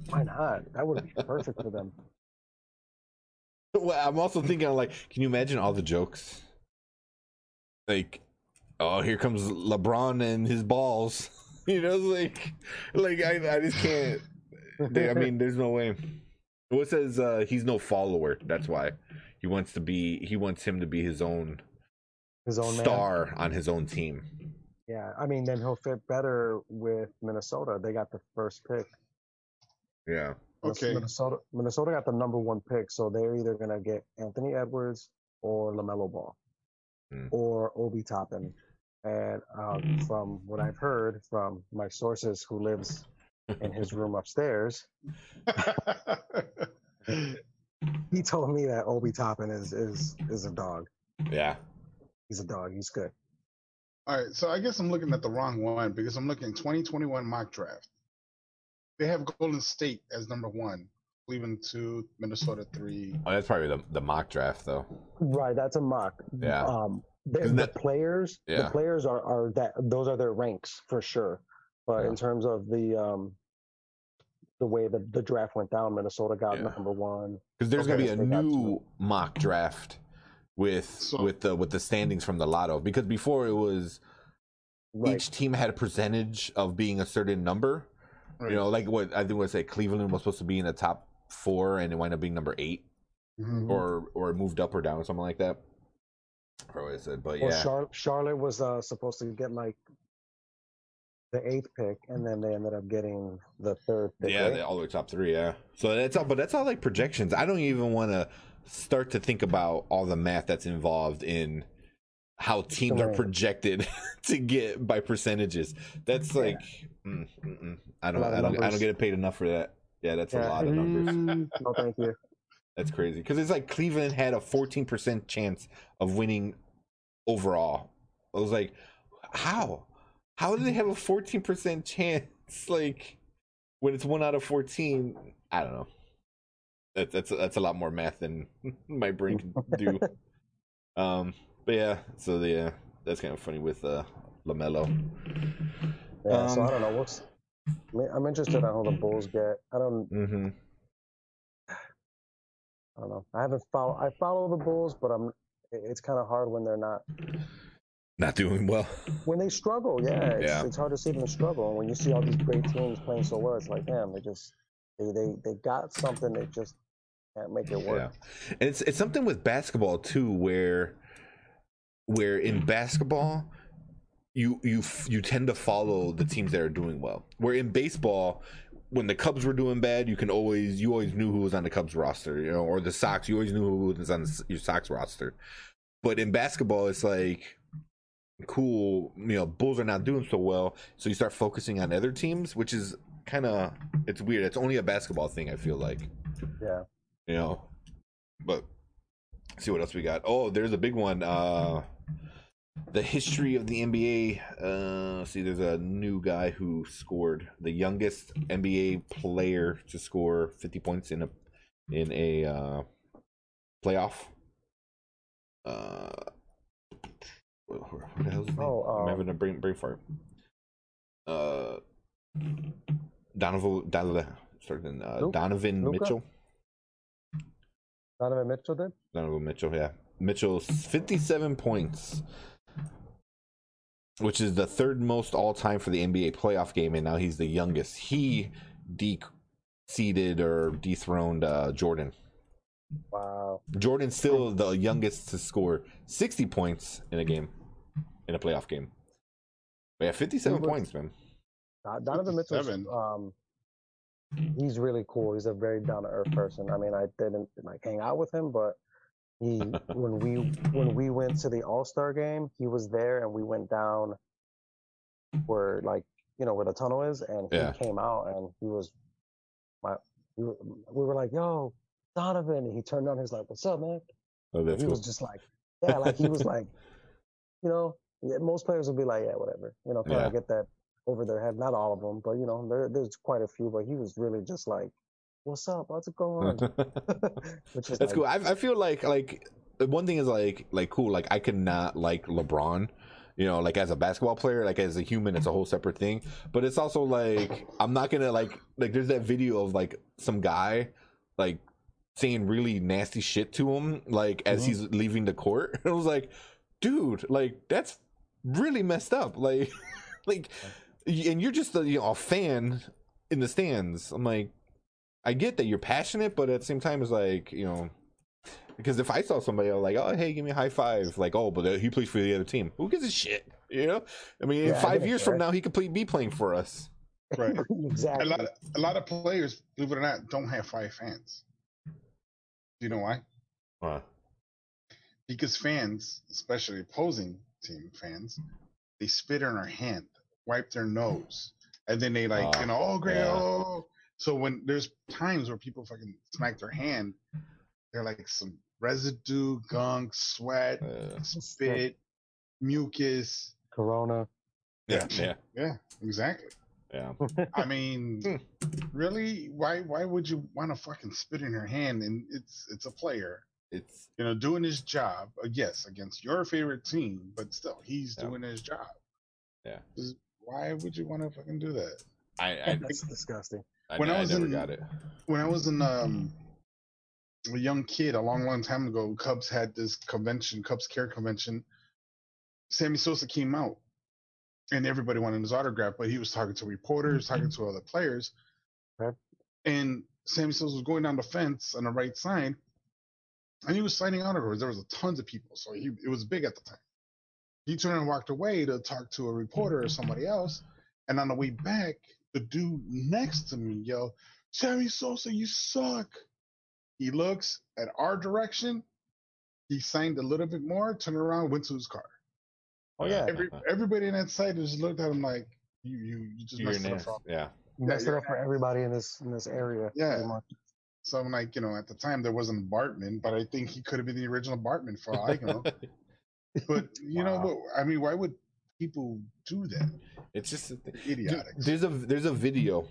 Why not? That would be perfect for them. Well, I'm also thinking, like, can you imagine all the jokes? Like, oh, here comes LeBron and his balls. You know, like, like I, I just can't. They, I mean, there's no way. Well, it says uh, he's no follower. That's why he wants to be. He wants him to be his own, his own star man. On his own team. Yeah, I mean, then he'll fit better with Minnesota. They got the first pick. Yeah. Okay. Minnesota, Minnesota got the number one pick, so they're either gonna get Anthony Edwards or LaMelo Ball. Mm. Or Obi Toppin, and um, from what I've heard from my sources, who lives in his room upstairs, he told me that Obi Toppin is is is a dog. Yeah, he's a dog. He's good. All right, so I guess I'm looking at the wrong one because I'm looking at twenty twenty-one mock draft. They have Golden State as number one. Cleveland two, Minnesota three. Oh, that's probably the, the mock draft, though. Right, that's a mock. Yeah. Um, the, that, the players, yeah. the players are, are that those are their ranks for sure. But yeah. in terms of the um, the way the the draft went down, Minnesota got yeah. number one. Because there's okay, gonna be a new mock draft with so, with the with the standings from the lotto. Because before it was right. each team had a percentage of being a certain number. Right. You know, like what I think was say Cleveland was supposed to be in the top four and it wound up being number eight mm-hmm. or or moved up or down or something like that. I forgot what I said, but well, yeah. Char- Charlotte was uh, supposed to get like the eighth pick and then they ended up getting the third pick. Yeah, right? All the way top three, yeah. So that's all, but that's all like projections. I don't even want to start to think about all the math that's involved in how teams are projected to get by percentages. That's like, yeah. mm, mm, mm. I don't, I don't, I don't get paid enough for that. Yeah, that's yeah. a lot of numbers. No, thank you. That's crazy because it's like Cleveland had a fourteen percent chance of winning overall. I was like, how? How did they have a fourteen percent chance? Like when it's one out of fourteen, I don't know. That, that's that's a lot more math than my brain can do. um, but yeah, so the uh, that's kind of funny with uh, LaMelo. Yeah, um, so I don't know. What's I'm interested in how the Bulls get. I don't. Mm-hmm. I don't know. I haven't follow. I follow the Bulls, but I'm. It's kind of hard when they're not. Not doing well. When they struggle, yeah, it's, yeah. it's hard to see them struggle. And when you see all these great teams playing so well, it's like, damn, they just. They, they they got something that just can't make it work. Yeah. And it's it's something with basketball too, where where in basketball you you you tend to follow the teams that are doing well. Where in baseball, when the Cubs were doing bad, you can always you always knew who was on the Cubs roster, you know, or the Sox, you always knew who was on your Sox roster. But in basketball, it's like, cool, you know, Bulls are not doing so well, so you start focusing on other teams, which is kind of, it's weird. It's only a basketball thing, I feel like. Yeah. You know, but let's see what else we got. Oh, there's a big one. Uh, the history of the N B A. Uh, see, there's a new guy who scored the youngest N B A player to score fifty points in a in a uh, playoff. Uh, what the hell's his name? Oh, uh, I'm having a brain brain fart. Uh. Donovan, Donovan, started, uh, Donovan Luca? Mitchell. Donovan Mitchell did? Donovan Mitchell, yeah. Mitchell's fifty-seven points, which is the third most all-time for the N B A playoff game, and now he's the youngest. He de-seated or dethroned uh, Jordan. Wow. Jordan's still the youngest to score sixty points in a game, in a playoff game. But yeah, fifty-seven was- points, man. Donovan Mitchell, um, he's really cool. He's a very down-to-earth person. I mean, I didn't like hang out with him, but he when we when we went to the All-Star game, he was there, and we went down where, like, you know, where the tunnel is, and he yeah. came out, and he was my. We were, we were like, "Yo, Donovan!" And he turned on. He's like, "What's up, man?" Oh, that's he cool. was just like, yeah, like he was like, you know, most players would be like, "Yeah, whatever," you know, kind of yeah. get that. Over their head, not all of them, but you know, there, there's quite a few. But he was really just like, "What's up? What's going on?" Which is that's like, cool. I, I feel like like one thing is like like cool. Like I could not like LeBron, you know, like as a basketball player, like as a human, it's a whole separate thing. But it's also like I'm not gonna like like there's that video of like some guy like saying really nasty shit to him like as mm-hmm. he's leaving the court. I was like, dude, like that's really messed up. Like like. And you're just a, you know, a fan in the stands. I'm like, I get that you're passionate, but at the same time, it's like, you know, because if I saw somebody, I'm like, oh, hey, give me a high five. Like, oh, but he plays for the other team. Who gives a shit? You know? I mean, yeah, five I years from now, he could play, be playing for us. Right. Exactly. A lot, of, a lot of players, believe it or not, don't have five fans. Do you know why? Why? Because fans, especially opposing team fans, they spit on our hand. Wipe their nose, and then they like, uh, you know, oh great, yeah. oh. So when there's times where people fucking smack their hand, they're like some residue, gunk, sweat, uh, spit, mucus, corona. Yeah, yeah, yeah, exactly. Yeah. I mean, really, why why would you want to fucking spit in your hand? And it's it's a player. It's you know doing his job. Yes, against your favorite team, but still, he's yeah. doing his job. Yeah. Why would you want to fucking do that? I, I that's disgusting. I, when I, I was never in, got it. When I was in um, a young kid a long, long time ago, Cubs had this convention, Cubs Care Convention. Sammy Sosa came out, and everybody wanted his autograph, but he was talking to reporters, talking to other players, okay. and Sammy Sosa was going down the fence on the right side, and he was signing autographs. There was tons of people, so he it was big at the time. He turned and walked away to talk to a reporter or somebody else, and on the way back, the dude next to me yelled, "Sammy Sosa, you suck!" He looks at our direction. He signed a little bit more, turned around, went to his car. Oh yeah. Every, everybody in that side just looked at him like, you you, you just messed it up. Yeah. You messed it up for everybody in this in this area. Yeah. So I'm like, you know, at the time there wasn't Bartman, but I think he could have been the original Bartman for all I know. But you wow. know, but, I mean, why would people do that? It's just idiotic. There's a there's a video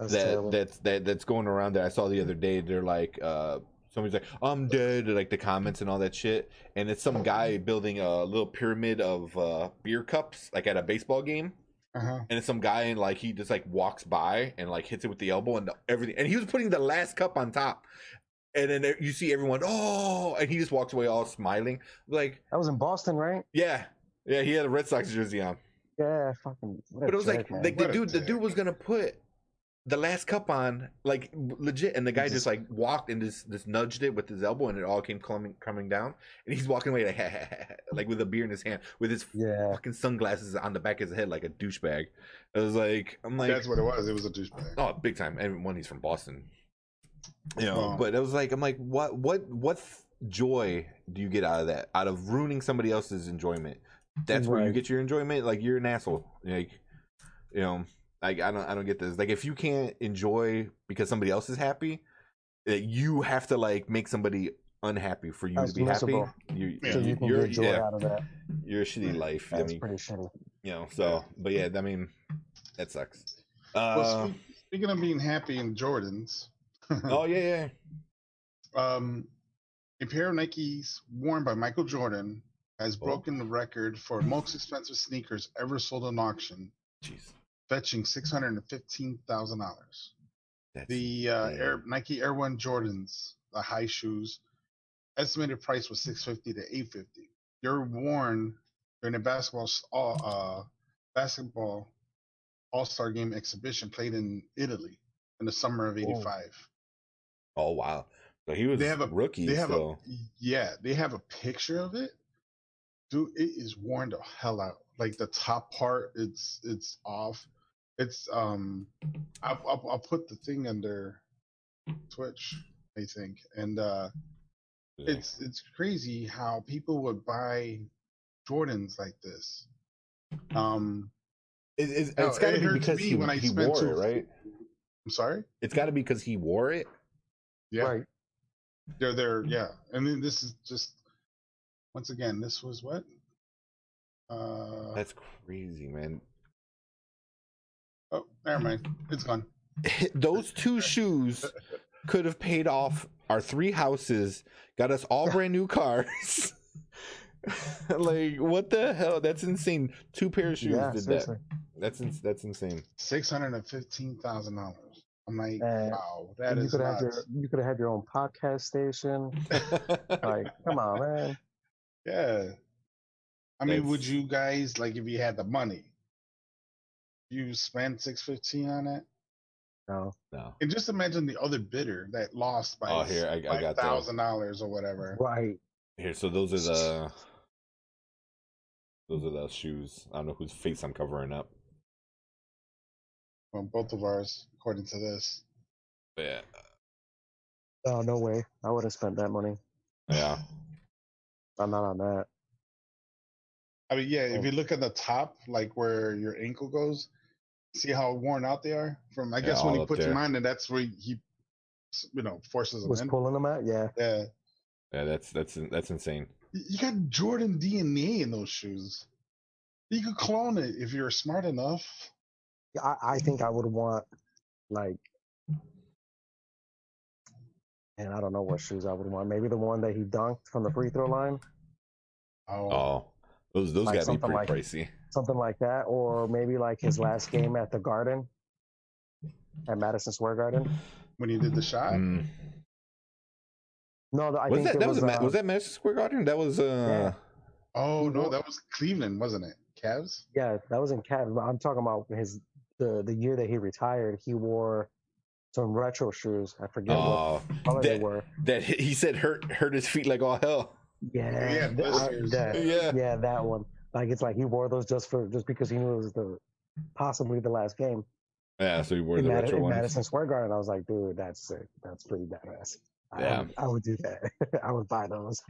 that's that that's, that that's going around that I saw the other day. They're like, uh, somebody's like, "I'm dead," like the comments and all that shit. And it's some guy building a little pyramid of uh, beer cups, like at a baseball game. Uh-huh. And it's some guy, and like he just like walks by and like hits it with the elbow and the, everything. And he was putting the last cup on top, and then you see everyone, oh, and he just walks away all smiling. Like that was in Boston, right? Yeah, yeah. He had a Red Sox jersey on. Yeah, fucking. But it was jerk, like, man. like what the dude, jerk. the dude was gonna put the last cup on, like legit, and the guy just like walked and just just nudged it with his elbow, and it all came coming coming down. And he's walking away like, ha, ha, ha, like with a beer in his hand, with his yeah. fucking sunglasses on the back of his head, like a douchebag. It was like, I'm like, that's what it was. It was a douchebag. Oh, big time. And when he's from Boston, you know. Oh. But it was like, I'm like, what, what, what joy do you get out of that? Out of ruining somebody else's enjoyment? That's right. Where you get your enjoyment. Like you're an asshole. Like, you know. Like I don't, I don't get this. Like if you can't enjoy because somebody else is happy, that you have to like make somebody unhappy for you That's to be miserable. happy. You, so you, you can get joy yeah, out of that. You're a shitty life. That's I mean, pretty shitty. You know. So, but yeah, I mean, that sucks. Uh, well, speak, speaking of being happy in Jordans. oh yeah, yeah. Um, a pair of Nikes worn by Michael Jordan has oh. broken the record for most expensive sneakers ever sold on auction. Jeez. Fetching six hundred and fifteen thousand dollars. The uh, Air, Nike Air One Jordans, the high shoes, estimated price was six fifty to eight fifty. They're worn during the basketball uh, basketball All Star Game exhibition played in Italy in the summer of eighty five. Oh wow! So he was they have a rookie. They have so. a, yeah, they have a picture of it. Dude, it is worn the hell out. Like the top part, it's it's off. It's um, I'll, I'll, I'll put the thing under Twitch, I think, and uh, yeah. it's it's crazy how people would buy Jordans like this. Um, it, it's, it's no, gotta it be because he, when I he wore two, it, right? I'm sorry, it's gotta be because he wore it. Yeah, right. They're there, yeah. And then this is just once again, this was what? Uh, That's crazy, man. Oh, never mind. It's gone. Those two shoes could have paid off our three houses, got us all brand new cars. Like, what the hell? That's insane. Two pair of shoes yeah, did seriously. that. That's in, that's insane. Six hundred and fifteen thousand dollars. I'm like, and wow, that you is. Could have your, you could have had your own podcast station. Like, come on, man. Yeah. I mean, it's, would you guys like if you had the money? You spend six fifteen on it? No, no. And just imagine the other bidder that lost by oh, here, I, I got thousand dollars or whatever. Right here. So those are the those are the shoes. I don't know whose face I'm covering up. Well, both of ours, according to this. Yeah. Oh no way! I would have spent that money. Yeah. I'm not on that. I mean, yeah, if you look at the top, like where your ankle goes, see how worn out they are from, I yeah, guess when he puts there. them on, and that's where he, you know, forces them Was in. Was pulling them out, yeah. Yeah. Yeah, that's, that's, that's insane. You got Jordan D N A in those shoes. You could clone it if you're smart enough. I, I think I would want, like, and I don't know what shoes I would want. Maybe the one that he dunked from the free throw line. Oh. oh. Those those like gotta be pretty like, pricey. Something like that, or maybe like his last game at the Garden, at Madison Square Garden, when he did the shot. Mm. No, I was think that, that was, was, a, uh, was that Madison Square Garden? That was uh. Yeah. Oh no, that was Cleveland, wasn't it? Cavs. Yeah, that was in Cavs. But I'm talking about his the the year that he retired. He wore some retro shoes. I forget oh, what color they were. That he said hurt hurt his feet like all hell. Yeah, yeah, that, that, yeah, yeah, that one. Like it's like he wore those just for just because he knew it was the possibly the last game. Yeah, so he wore in the Mad- retro in ones. Madison Square Garden. I was like, dude, that's sick. That's pretty badass. Yeah. I would, I would do that. I would buy those.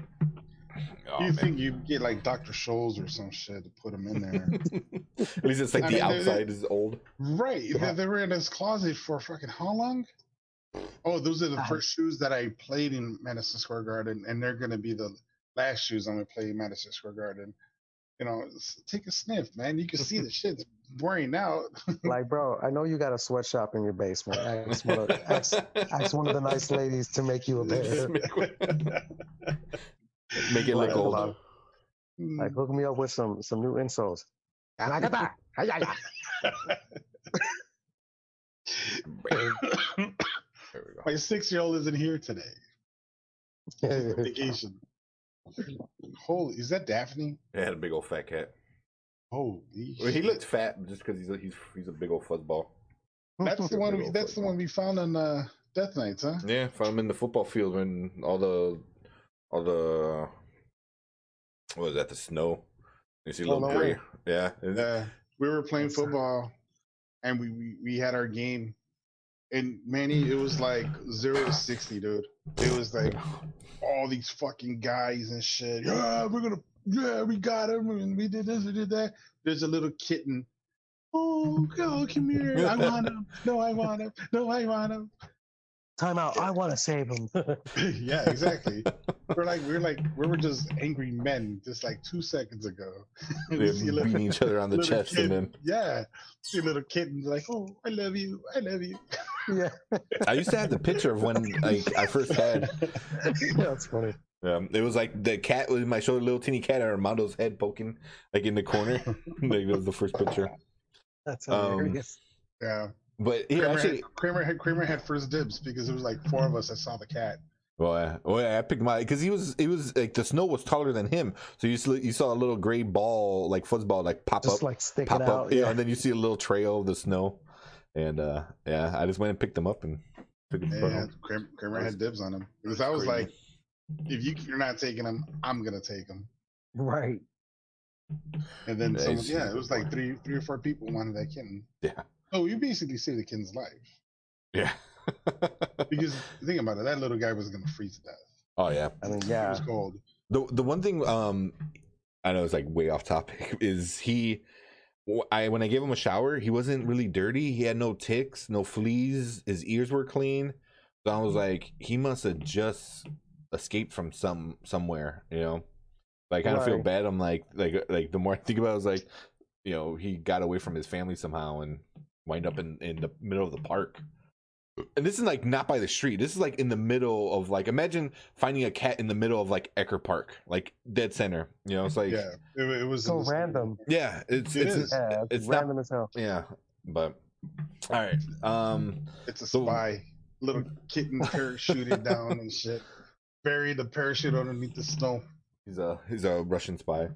Oh, you man. Think you get like Doctor Scholl's or some shit to put them in there? At least it's like I the mean, outside is old. Right. Yeah. They were in his closet for fucking how long? Oh, those are the uh, first shoes that I played in Madison Square Garden, and they're going to be the last shoes I'm going to play in Madison Square Garden. You know, take a sniff, man. You can see the shit's wearing out. Like, bro, I know you got a sweatshop in your basement. Ask one of, ask, ask one of the nice ladies to make you a pair. Make it look old. Like, hook me up with some some new insoles. And I got that. My six-year-old isn't here today. She's on vacation. Holy, is that Daphne? He had a big old fat cat. Holy, well, he looked fat just because he's a, he's he's a big old fuzzball. That's the one. We, that's the one we found on uh, Death Knights, huh? Yeah, found him in the football field when all the all the what was that? The snow. You see, a little oh, gray. Yeah, uh, we were playing that's football, and we, we we had our game. And Manny, it was like zero to sixty, dude. It was like all these fucking guys and shit. Yeah, we're gonna. Yeah, we got him, and we did this, we did that. There's a little kitten. Oh, go, come here! I want him. No, I want him. No, I want him. Time out. I want to save him. Yeah, exactly. We're like, we're like, we were just angry men, just like two seconds ago. They're beating each other on the chest, kitten. And then yeah, see little kittens like, oh, I love you, I love you. Yeah, I used to have the picture of when like I first had. Yeah, that's funny. Um, it was like the cat with my shoulder, little teeny cat, at Armando's head poking like in the corner. Like, that was the first picture. That's hilarious. Um, yeah, but yeah, Kramer, actually, had, Kramer had Kramer had first dibs because it was like four of us that saw the cat. Well, yeah, well, yeah I picked my because he was it was like the snow was taller than him, so you you saw a little gray ball like fuzzball like pop just, up, like stick pop it out, up, yeah, you know, and then you see a little trail of the snow. And uh, yeah, I just went and picked them up and took them. Yeah, Kramer, Kramer had dibs on them because I was crazy. Like, if you, you're not taking them, I'm gonna take them. Right. And then, yeah, someone, yeah it was like three, three or four people wanted that kitten. Yeah. Oh, you basically saved the kitten's life. Yeah. Because think about it, that little guy was gonna freeze to death. Oh yeah. I mean, yeah. It was cold. The the one thing um, I know it's like way off topic is he. I when I gave him a shower, he wasn't really dirty. He had no ticks, no fleas. His ears were clean. So I was like, he must have just escaped from some somewhere, you know. Like I kind of feel bad. I'm like, like, like the more I think about it, I was like, you know, he got away from his family somehow and wind up in, in the middle of the park. And this is like not by the street. This is like in the middle of like imagine finding a cat in the middle of like Ecker Park, like dead center. You know, it's like yeah, it, it was so random. Street. Yeah, it's it it's, it's, yeah, it's, it's random not, as hell. Yeah, but all right, um, it's a spy so, little kitten parachuting down and shit. Buried the parachute underneath the snow. He's a he's a Russian spy.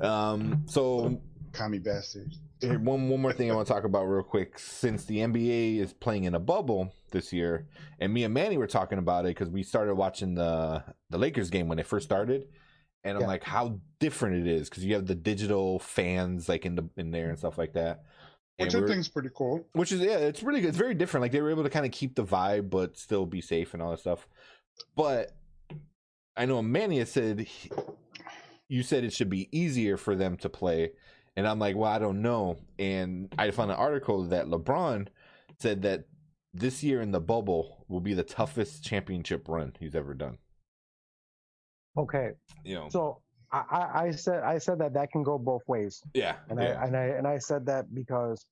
Um, so commie bastards. Here, one one more thing I want to talk about real quick. Since the N B A is playing in a bubble this year, and me and Manny were talking about it because we started watching the the Lakers game when it first started, and I'm yeah. like, how different it is because you have the digital fans like in the in there and stuff like that. Which I think's pretty cool. Which is yeah, it's really good. It's very different. Like they were able to kind of keep the vibe but still be safe and all that stuff. But I know Manny has said he, you said it should be easier for them to play. And I'm like, well, I don't know. And I found an article that LeBron said that this year in the bubble will be the toughest championship run he's ever done. Okay. You know. So I, I said I said that that can go both ways. Yeah. And yeah. I and I and I said that because,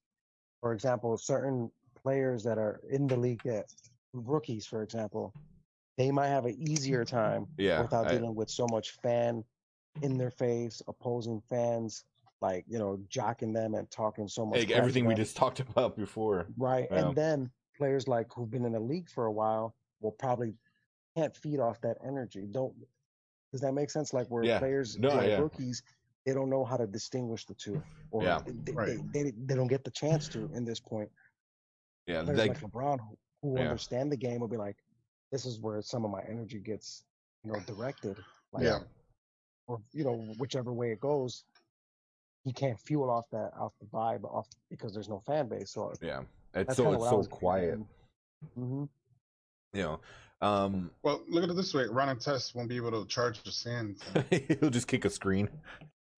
for example, certain players that are in the league, that rookies, for example, they might have an easier time yeah, without dealing I, with so much fan in their face, opposing fans. Like, you know, jocking them and talking so much. Like everything we just talked about before. Right. Wow. And then players like who've been in the league for a while will probably can't feed off that energy. Don't does that make sense? Like where yeah. players no, like yeah. rookies, they don't know how to distinguish the two. Or yeah. they, right. they, they they don't get the chance to in this point. Yeah. Players they, like LeBron who, who yeah. understand the game will be like, this is where some of my energy gets, you know, directed. Like, yeah. Or, you know, whichever way it goes. He can't fuel off that, off the vibe, off because there's no fan base. So yeah, it's so it's so quiet. Mm-hmm. You know. Um, well, look at it this way: Ron and Test won't be able to charge the sand. He'll just kick a screen.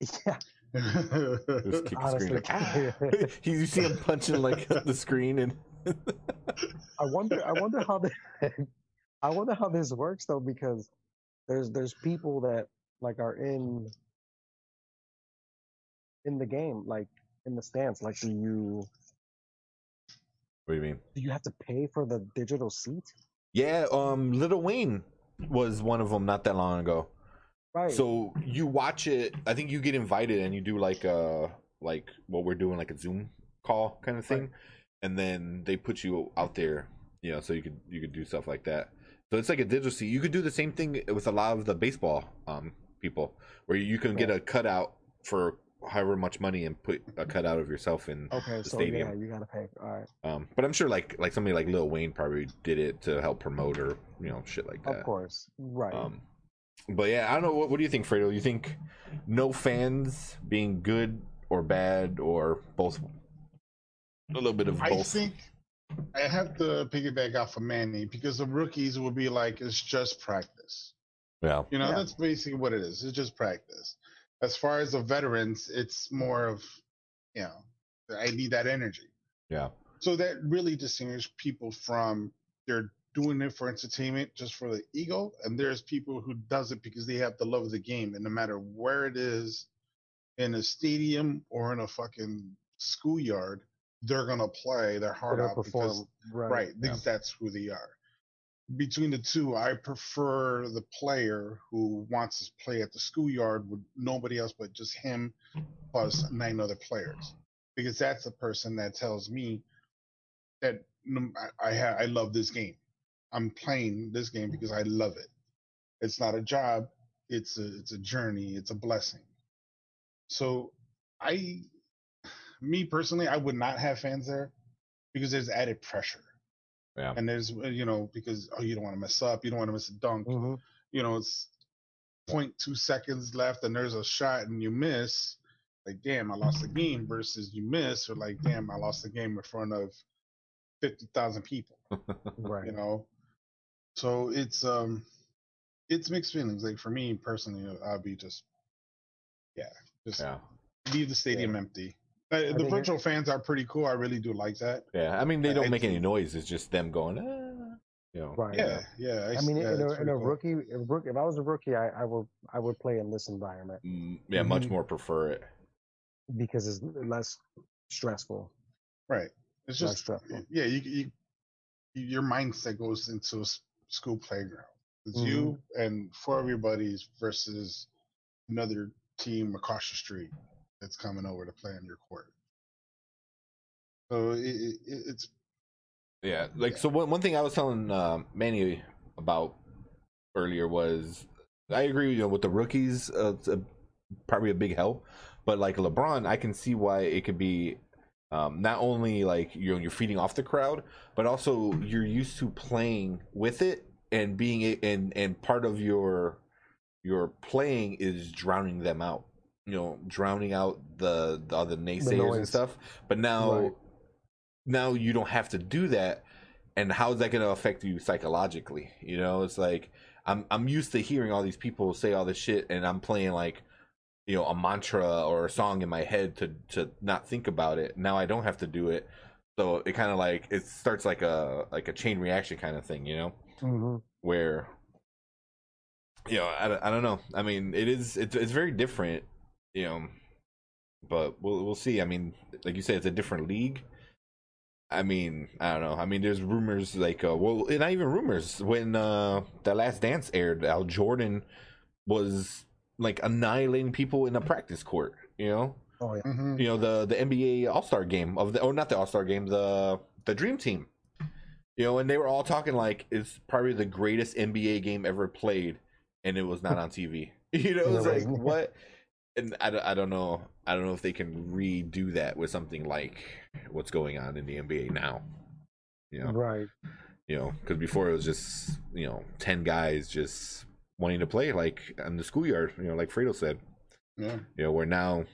Yeah. Just kick Honestly, a screen. You see him punching like the screen, and I wonder, I wonder how they, I wonder how this works though, because there's there's people that like are in in the game, like in the stands. Like, do you? What do you mean? Do you have to pay for the digital seat? Yeah, um, Lil Wayne was one of them not that long ago. Right. So you watch it. I think you get invited and you do like a like what we're doing, like a Zoom call kind of thing, right. And then they put you out there, you know, so you could you could do stuff like that. So it's like a digital seat. You could do the same thing with a lot of the baseball um people, where you can get a cutout for however much money and put a cutout of yourself in okay, the so stadium. Okay, yeah, you gotta pay. All right. Um, but I'm sure like like somebody like Lil Wayne probably did it to help promote or you know shit like that. Of course, right. Um, but yeah, I don't know. What, what do you think, Fredo? You think no fans being good or bad or both? A little bit of both. I think I have to piggyback off of Manny because the rookies will be like, it's just practice. Yeah, you know yeah. That's basically what it is. It's just practice. As far as the veterans, it's more of, you know, I need that energy. Yeah. So that really distinguishes people from they're doing it for entertainment, just for the ego. And there's people who does it because they have the love of the game. And no matter where it is, in a stadium or in a fucking schoolyard, they're going to play their heart out because, right, right yeah. that's who they are. Between the two, I prefer the player who wants to play at the schoolyard with nobody else but just him plus nine other players, because that's the person that tells me that I have, I love this game. I'm playing this game because I love it. It's not a job. It's a, it's a journey. It's a blessing. So I, me personally, I would not have fans there because there's added pressure. Yeah. And there's, you know, because, oh, you don't want to mess up. You don't want to miss a dunk. Mm-hmm. You know, it's zero point two seconds left and there's a shot and you miss. Like, damn, I lost the game versus you miss. Or like, damn, I lost the game in front of fifty thousand people. Right. You know? So it's um, it's mixed feelings. Like, for me personally, I'll be just, yeah, just yeah. leave the stadium yeah. empty. Uh, the virtual here? fans are pretty cool. I really do like that. Yeah, I mean they don't I, make any noise. It's just them going, ah, you know. Right. Yeah, yeah. yeah I, I mean, yeah, in, a, in a cool. rookie, if I was a rookie, I, I would, I would play in this environment. Mm, yeah, mm-hmm. Much more prefer it because it's less stressful. Right. It's just stressful. Yeah, you, you, your mindset goes into a school playground. It's mm-hmm. you and four of your buddies versus another team across the street. That's coming over to play on your court. So it, it, it's yeah, like yeah. so. One one thing I was telling uh, Manny about earlier was I agree with you know, with the rookies. Uh, it's a, probably a big help, but like LeBron, I can see why it could be um, not only like you know, you're feeding off the crowd, but also you're used to playing with it and being it, and and part of your your playing is drowning them out. You know, drowning out the, the other naysayers the and stuff. But now, right. now you don't have to do that. And how is that going to affect you psychologically? You know, it's like I'm I'm used to hearing all these people say all this shit, and I'm playing like you know a mantra or a song in my head to to not think about it. Now I don't have to do it, so it kind of like it starts like a like a chain reaction kind of thing. You know, mm-hmm. where you know I, I don't know. I mean, it is it's it's very different. You know, but we'll we'll see. I mean, like you said, it's a different league. I mean, I don't know. I mean, there's rumors like, uh, well, not even rumors. When uh, The Last Dance aired, Al Jordan was like annihilating people in a practice court. You know, oh yeah. Mm-hmm. You know the the N B A All Star Game of the or not the All Star Game the the Dream Team. You know, and they were all talking like it's probably the greatest N B A game ever played, and it was not on T V. You know, it's like what. And I, I don't know. I don't know if they can redo that with something like what's going on in the N B A now. You know? Right. You know, because before it was just, you know, ten guys just wanting to play like in the schoolyard, you know, like Fredo said. Yeah. You know, where now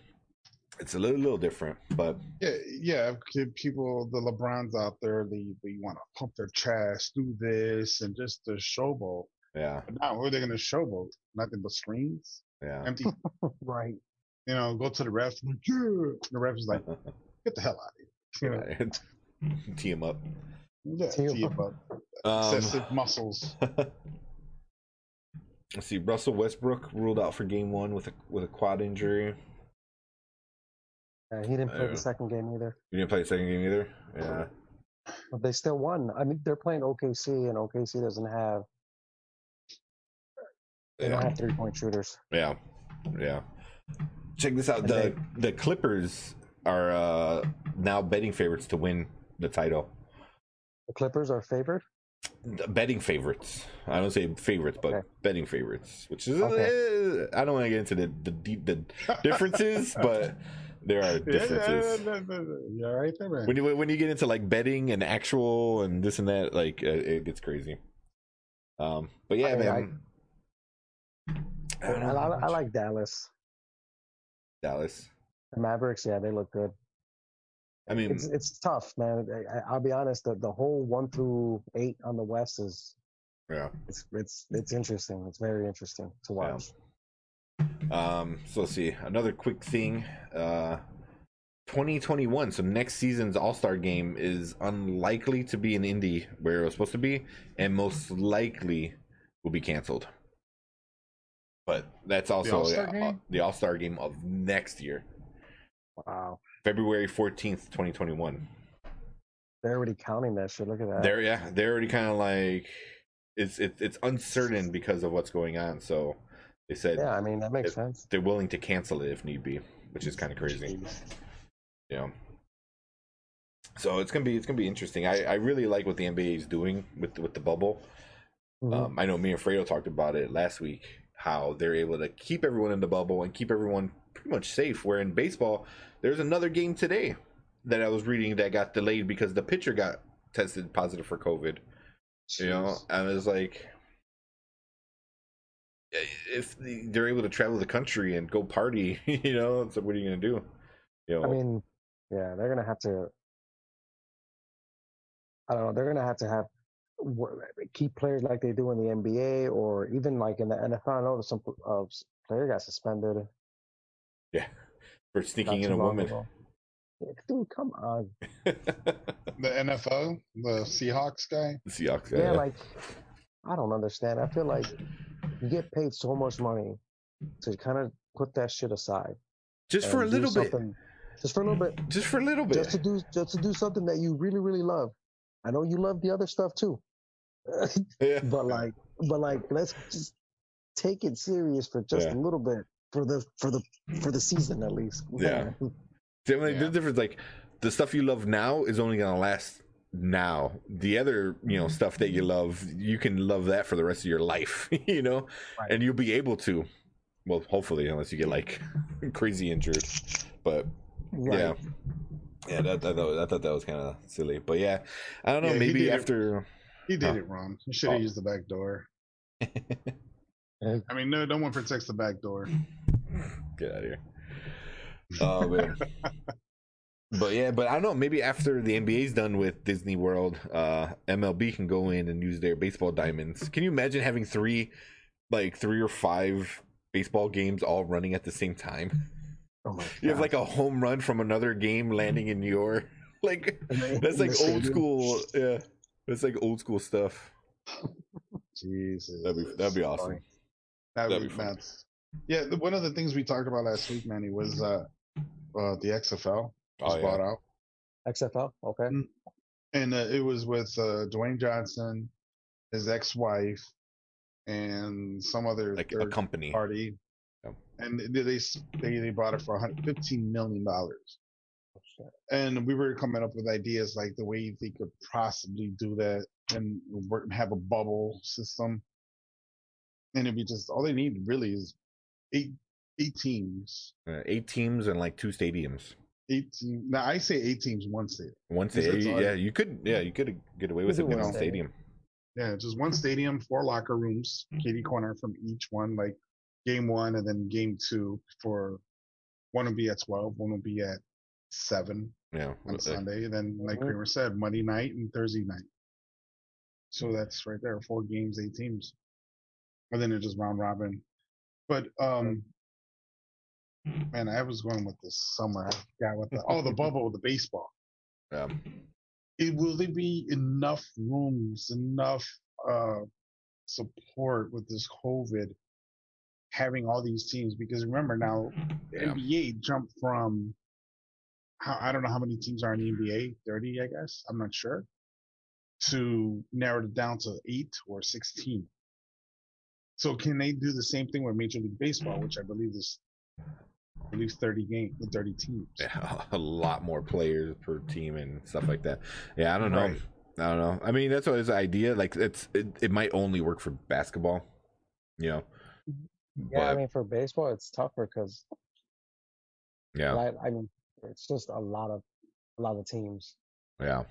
It's a little, little different, but yeah, yeah. People, the LeBrons out there, they, they want to pump their chest, do this, and just to showboat. Yeah. But now, what are they going to showboat? Nothing but screens. Yeah. Empty. Right. You know, go to the refs. Like, yeah. The refs is like, get the hell out of here. Right. Tee him up. Yeah. Tee him up. Um, Excessive muscles. Let's see. Russell Westbrook ruled out for Game One with a with a quad injury. Yeah, he didn't play the second game either. You didn't play the second game either? Yeah. But they still won. I mean, they're playing O K C, and O K C doesn't have they yeah. don't have three-point shooters. Yeah, yeah. Check this out. And the they, the Clippers are uh, now betting favorites to win the title. The Clippers are favored? The betting favorites. I don't say favorites, but okay. betting favorites, which is okay. uh, I don't want to get into the the, the differences, but there are differences. Yeah, yeah, yeah, yeah, yeah. You're right there, man. When you when you get into like betting and actual and this and that, like uh, it gets crazy. Um, but yeah, I mean, man. I, I, I, I like Dallas. Dallas. The Mavericks, yeah, they look good. I mean, it's it's tough, man. I, I'll be honest. The, the whole one through eight on the West is, yeah, it's it's it's interesting. It's very interesting to watch. Yeah. Um, so let's see. Another quick thing. Uh, twenty twenty-one. So next season's All-Star game is unlikely to be in Indy, where it was supposed to be, and most likely will be canceled. But that's also the All-Star, uh, the All-Star game of next year. Wow. February fourteenth, twenty twenty-one. They're already counting that shit. Look at that. They're yeah. They're already kind of like it's it's it's uncertain because of what's going on. So. They said, yeah, I mean, that makes sense. They're willing to cancel it if need be, which is kind of crazy. Yeah. So it's gonna be it's gonna be interesting. I, I really like what the N B A is doing with with the bubble. Mm-hmm. Um, I know me and Fredo talked about it last week, how they're able to keep everyone in the bubble and keep everyone pretty much safe. Where in baseball, there's another game today that I was reading that got delayed because the pitcher got tested positive for COVID. Jeez. You know, and it was like, if they're able to travel the country and go party, you know, so what are you going to do? You know, I mean, yeah, they're going to have to, I don't know, they're going to have to have keep players like they do in the N B A or even like in the N F L. I know some uh, player got suspended. Yeah, for sneaking in a woman. Ago. Dude, come on. The N F L? The Seahawks guy? The Seahawks guy. Yeah, yeah, like, I don't understand. I feel like you get paid so much money to kind of put that shit aside, just for a little bit, just for a little bit, just for a little bit, just to do, just to do something that you really, really love. I know you love the other stuff too, yeah. but like, but like, let's just take it serious for just yeah. a little bit for the for the for the season at least. Yeah, the only yeah. difference, like, the stuff you love now is only gonna last. Now the other, you know, stuff that you love, you can love that for the rest of your life, you know, right. and you'll be able to, well, hopefully, unless you get like crazy injured, but right. yeah, yeah, that, that, that, I thought that was kind of silly, but yeah, I don't know, yeah, maybe he after it, he did huh? it wrong, he should have oh. used the back door. I mean, no, no one protects the back door. Get out of here. Oh man. But yeah, but I don't know. Maybe after the N B A's done with Disney World, uh, M L B can go in and use their baseball diamonds. Can you imagine having three, like three or five baseball games all running at the same time? Oh my God. You have like a home run from another game landing in your like that's like old school. Yeah, that's like old school stuff. Jesus, that'd be that'd be awesome. That'd, that'd be fun. Nuts. Yeah, one of the things we talked about last week, Manny, was uh, uh the X F L. Was oh, bought yeah. out. X F L, okay. And uh, it was with uh, Dwayne Johnson, his ex-wife, and some other like third a company party. Yep. And they, they they bought it for one hundred fifteen million dollars. Okay. And we were coming up with ideas like the way they could possibly do that and work, have a bubble system. And it'd be just all they need really is eight eight teams. Uh, eight teams and like two stadiums. eighteen Now I say eight teams, one stadium. One stadium. Yeah, you could. Yeah, you could get away with it with one stadium. Yeah, just one stadium, four locker rooms, kitty corner from each one, like game one and then game two for One will be at twelve, one will be at seven yeah, on Sunday. Then, like Kramer said, Monday night and Thursday night. So that's right there, four games, eight teams. And then it's just round robin. But, um, man, I was going with this somewhere. I forgot what the – oh, the bubble with the baseball. Yeah. It, will there be enough rooms, enough uh, support with this COVID having all these teams? Because remember now, the yeah. N B A jumped from – I don't know how many teams are in the N B A, thirty, I guess. I'm not sure. To narrow it down to eight or sixteen. So can they do the same thing with Major League Baseball, which I believe is at least thirty games, thirty teams. Yeah, a lot more players per team and stuff like that. Yeah, I don't know. Right. I don't know. I mean, that's always the idea. Like, it's it, it might only work for basketball, you know. Yeah, but, I mean, for baseball, it's tougher because. Yeah. Like, I mean. It's just a lot of, a lot of teams. Yeah,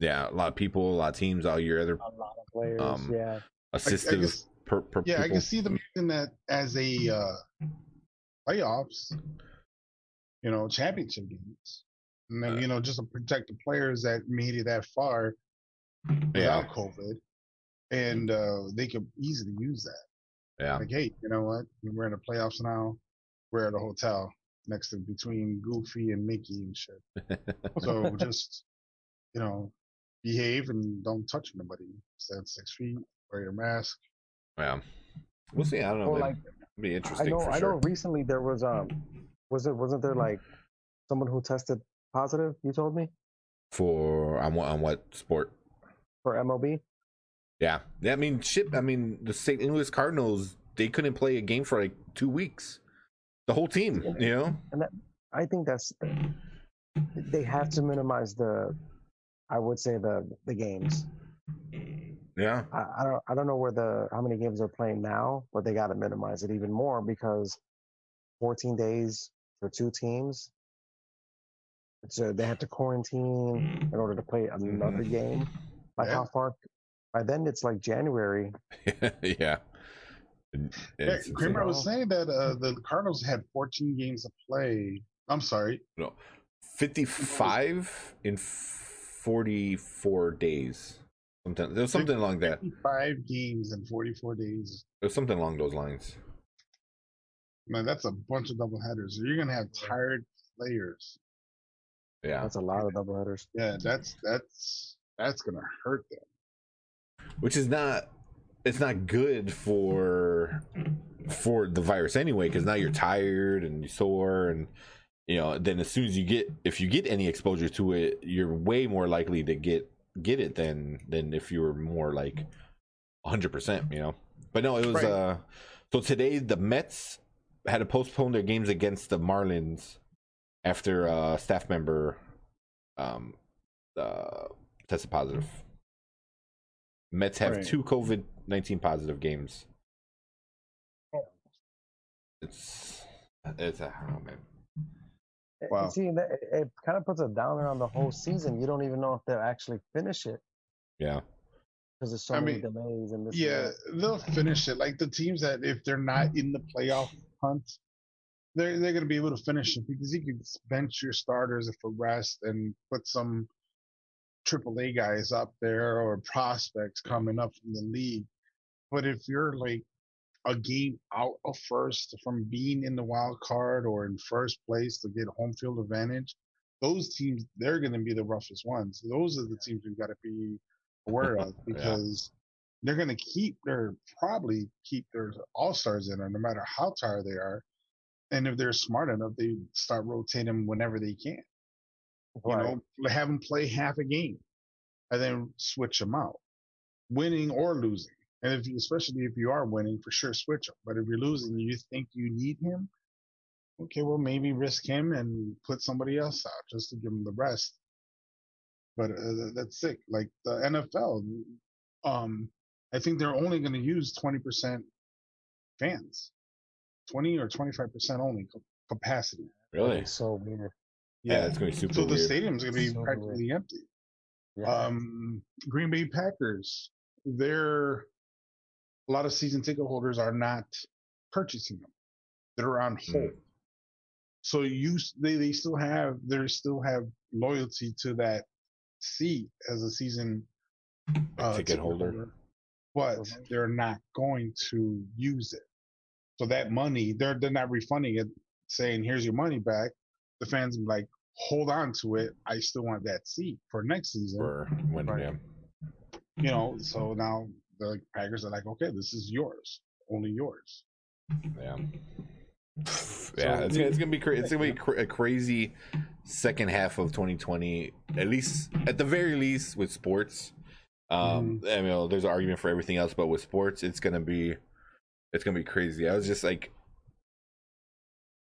yeah, a lot of people, a lot of teams all year. Other a lot of players. Um, yeah, assistants. Per, per yeah, people. I can see them using that as a uh, playoffs. You know, championship games, and then uh, you know, just to protect the players that made it that far without yeah. COVID, and uh, they could easily use that. Yeah. Like, hey, you know what? We're in the playoffs now. We're at a hotel. Next to between Goofy and Mickey and shit. So just, you know, behave and don't touch nobody. Stand six feet, wear your mask. Yeah. We'll see. I don't know. Well, like, it'd be interesting. I know, for I sure. know recently there was, um, was it, wasn't there like someone who tested positive, you told me? For, on what, on what sport? For M L B? Yeah. yeah. I mean, shit, I mean, the Saint Louis Cardinals, they couldn't play a game for like two weeks. The whole team, and, you know? And that, I think that's... They have to minimize the... I would say the the games. Yeah. I, I don't I don't know where the how many games they're playing now, but they got to minimize it even more because fourteen days for two teams. So they have to quarantine in order to play another game. Like yeah. how far... By then it's like January. yeah. Yeah, Kramer was saying that uh, the Cardinals had fourteen games to play. I'm sorry. No, fifty-five in forty-four days. Sometimes there was something along that. fifty-five games in forty-four days. There's something along those lines. Man, that's a bunch of doubleheaders. You're gonna have tired players. Yeah, that's a lot of doubleheaders. Yeah, that's that's that's gonna hurt them. Which is not. It's not good for for the virus anyway, because now you're tired and you're sore, and you know. Then as soon as you get, if you get any exposure to it, you're way more likely to get get it than than if you were more like one hundred percent, you know. But no, it was. Right. Uh, so today the Mets had to postpone their games against the Marlins after a staff member um, uh, tested positive. Mets have right. two COVID nineteen positive games. It's it's a oh, man. Wow. You see, it, it kind of puts a downer on the whole season. You don't even know if they'll actually finish it. Yeah, because there's so I many mean, delays and this. Yeah, way. They'll finish it. Like the teams that if they're not in the playoff hunt, they're they're gonna be able to finish it because you can bench your starters for rest and put some triple A guys up there or prospects coming up from the league. But if you're like a game out of first from being in the wild card or in first place to get home field advantage, those teams, they're going to be the roughest ones. Those are the teams we've got to be aware of because yeah. they're going to keep their, probably keep their all-stars in there no matter how tired they are. And if they're smart enough, they start rotating whenever they can. You right. know, have them play half a game and then switch them out, winning or losing. And if you, especially if you are winning, for sure, switch him. But if you're losing, you think you need him, okay, well, maybe risk him and put somebody else out just to give him the rest. But uh, that's sick. Like the N F L, um, I think they're only going to use twenty percent fans, twenty or twenty-five percent only capacity. Really? So weird. Yeah, yeah, it's going to be super. So the weird. stadium's going to be so practically weird. empty. Yeah. Um, Green Bay Packers, they're a lot of season ticket holders are not purchasing them; they're on hold. Mm. So you, they, they still have, they still have loyalty to that seat as a season uh, ticket holder, holder, but they're not going to use it. So that money, they're they're not refunding it, saying here's your money back. The fans are like, hold on to it. I still want that seat for next season. For when, right? Yeah. You know, so now the Packers are like, okay, this is yours, only yours. Yeah. Yeah, it's gonna, it's gonna be crazy. It's gonna be cr- a crazy second half of twenty twenty, at least, at the very least, with sports. Um, mm-hmm. I mean, there's an argument for everything else, but with sports, it's gonna be, it's gonna be crazy. I was just like,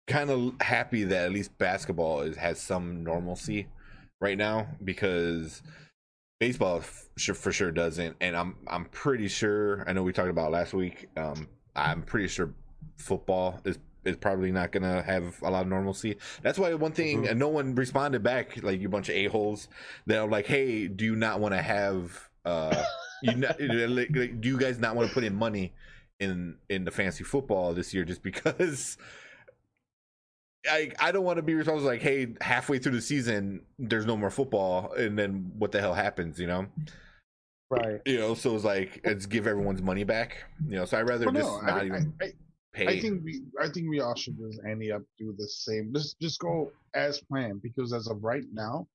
kind of happy that at least basketball is has some normalcy right now, because baseball f- for sure doesn't. And I'm, I'm pretty sure. I know we talked about it last week. Um, I'm pretty sure football is. It's probably not going to have a lot of normalcy. That's why one thing, mm-hmm. no one responded back, like you bunch of a-holes that are like, hey, do you not want to have, uh, you not, like, do you guys not want to put in money in, in the fantasy football this year? Just because I, I don't want to be responsible. Like, hey, halfway through the season, there's no more football. And then what the hell happens, you know? Right. You know, so it's like, let's give everyone's money back, you know? So I'd rather well, just no, not I, even. I, I, Paid. I think we, I think we all should just end up do the same. Just, just go as planned, because as of right now,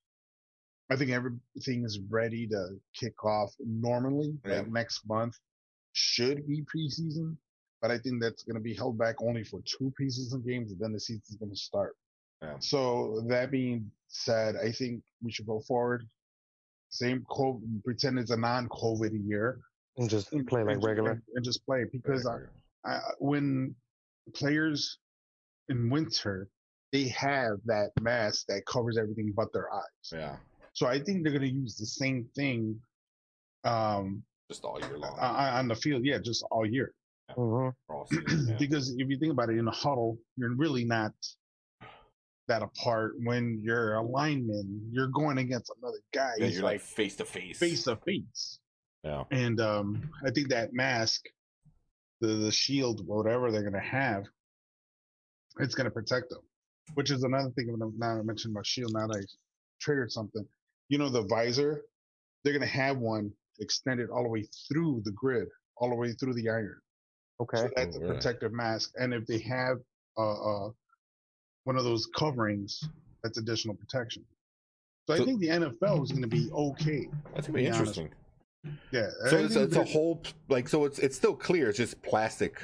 I think everything is ready to kick off normally. Yeah. Like next month should be preseason, but I think that's going to be held back only for two preseason games, and then the season is going to start. Yeah. So that being said, I think we should go forward. Same COVID, pretend it's a non-COVID year, and just and, play like and regular, and, and just play because. Right. I, Uh, when players in winter, they have that mask that covers everything but their eyes. Yeah. So I think they're going to use the same thing. Um, just all year long. Uh, on the field, yeah, just all year. Mm-hmm. Because if you think about it, in a huddle, you're really not that apart. When you're a lineman, you're going against another guy. Yeah, you're like face to face. Face to face. Yeah. And um, I think that mask. The, the shield, whatever they're going to have, it's going to protect them, which is another thing. Now I mentioned about shield, now that I triggered something. You know, the visor, they're going to have one extended all the way through the grid, all the way through the iron. Okay. So that's oh, a protective yeah. mask. And if they have uh, uh, one of those coverings, that's additional protection. So, so I think the N F L is going to be okay. That's going to be interesting. Honest. Yeah, so it's, it's a whole like so it's it's still clear. It's just plastic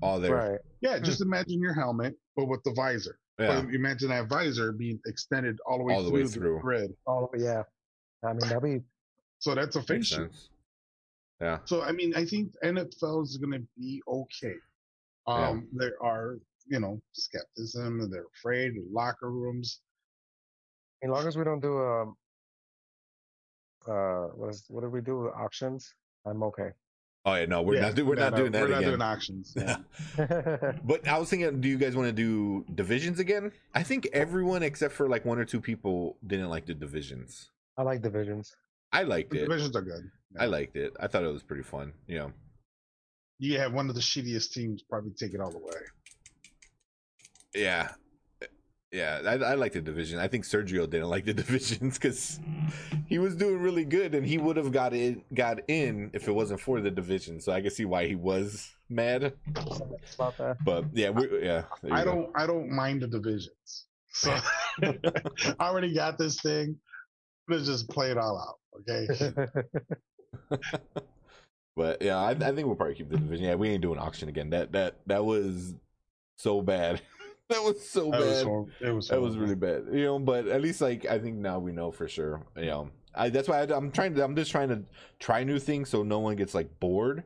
all there. Right. Yeah, just imagine your helmet, but with the visor. Yeah. But imagine that visor being extended all the way all the through way through. the grid. All the, yeah, I mean that'd be. So that's a face shield. Yeah. So I mean, I think N F L is going to be okay. Um, yeah. There are you know skepticism. They're afraid. Locker rooms. As long as we don't do a. Um... Uh, what, is, what did we do with auctions? I'm okay. Oh yeah, no, we're yeah, not do, we're no, not no, doing no, that. We're not again. doing auctions. Yeah. But I was thinking, do you guys want to do divisions again? I think everyone except for like one or two people didn't like the divisions. I like divisions. I liked the it. Divisions are good. Yeah. I liked it. I thought it was pretty fun. You know, you have one of the shittiest teams probably take it all away. Yeah. Yeah, I, I like the division. I think Sergio didn't like the divisions because he was doing really good, and he would have got in, got in if it wasn't for the division. So I can see why he was mad. But yeah, we, yeah. I don't, go. I don't mind the divisions. So I already got this thing. Let's just play it all out, okay? But yeah, I, I think we'll probably keep the division. Yeah, we ain't doing auction again. That that that was so bad. That was so bad. That was, horrible. It was, horrible. That was really bad. You know, but at least like I think now we know for sure. You know, I, that's why I, I'm trying to. I'm just trying to try new things so no one gets like bored,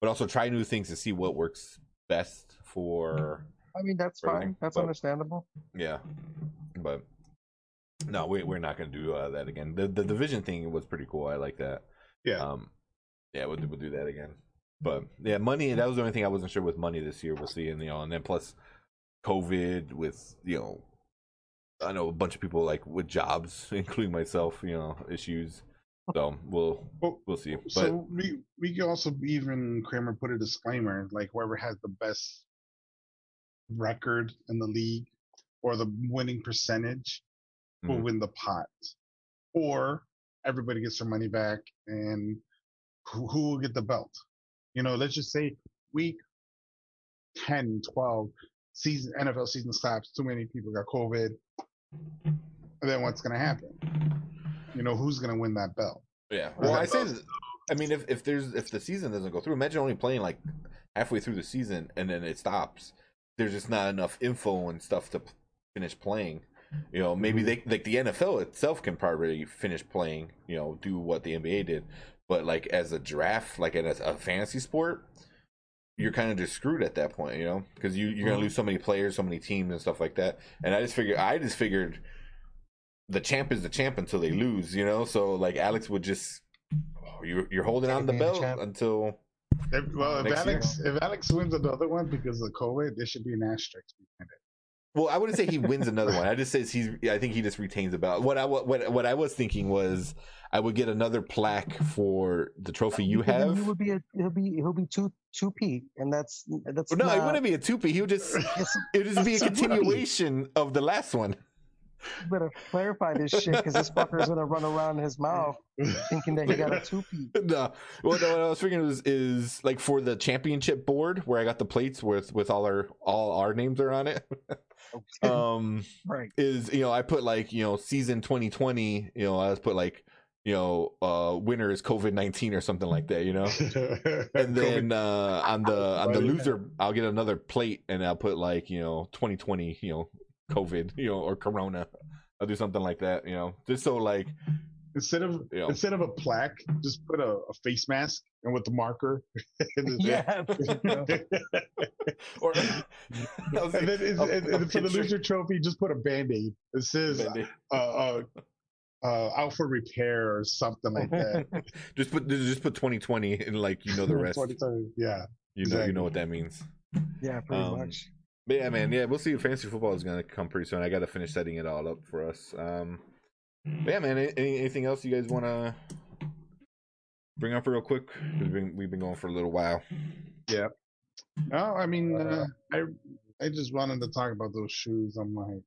but also try new things to see what works best for. I mean, that's fine. Everything. That's but, understandable. Yeah, but no, we we're not gonna do uh, that again. The the division thing was pretty cool. I like that. Yeah. Um. Yeah, we'll we'll do that again. But yeah, money. That was the only thing I wasn't sure with money this year. We'll see, and you know, and then plus. COVID with, you know, I know a bunch of people like with jobs, including myself, you know, issues. So we'll well, we'll see. But, so we we can also even Kramer put a disclaimer like whoever has the best record in the league or the winning percentage mm-hmm. will win the pot. Or everybody gets their money back, and who, who will get the belt? You know, let's just say week ten, twelve, season, N F L season stops, too many people got COVID. And then what's going to happen? You know, who's going to win that belt? Yeah. Well, I say, that, I mean, if, if there's if the season doesn't go through, imagine only playing like halfway through the season and then it stops. There's just not enough info and stuff to finish playing. You know, maybe they like the N F L itself can probably finish playing. You know, do what the N B A did, but like as a draft, like as a fantasy sport, you're kind of just screwed at that point. You know, because you you're gonna lose so many players, so many teams, and stuff like that. And I just figured, I just figured, the champ is the champ until they lose. You know, so like Alex would just oh, you you're holding on the belt until. If, well, if Alex year. if Alex wins another one because of COVID, there should be an asterisk behind it. Well, I wouldn't say he wins another one. I just says he's. I think he just retains the belt. What I what what I was thinking was I would get another plaque for the trophy you have. He would be a, he'll be he'll be two two P, and that's that's. Well, no, not... it wouldn't be a two P. He would just it would just be a continuation of the last one. You better clarify this shit because this fucker is gonna run around his mouth thinking that he got a two-peat. No, well, no, what I was thinking was is like for the championship board where I got the plates with with all our all our names are on it. Okay. Um, right. Is you know I put like you know season twenty twenty. You know I was put like you know uh, winner is COVID nineteen or something like that. You know, and then uh, on the on the loser, I'll get another plate and I'll put like you know twenty twenty. You know. COVID, you know, or Corona. I'll do something like that, you know, just so like instead of you know. instead of a plaque, just put a, a face mask and with the marker. Yeah. Or like, and then it's, a, and, a and for the loser trophy, just put a Band-Aid. It says Band-Aid. Uh, uh, uh, out for repair or something like that. just put just put twenty twenty and like you know the rest. Yeah, you exactly. know you know what that means. Yeah, pretty um, much. But yeah, man, yeah, we'll see if fantasy football is going to come pretty soon. I got to finish setting it all up for us. Um, but yeah, man, any, anything else you guys want to bring up real quick? We've been, we've been going for a little while. Yeah. No, I mean, uh, uh, I I just wanted to talk about those shoes. I'm like,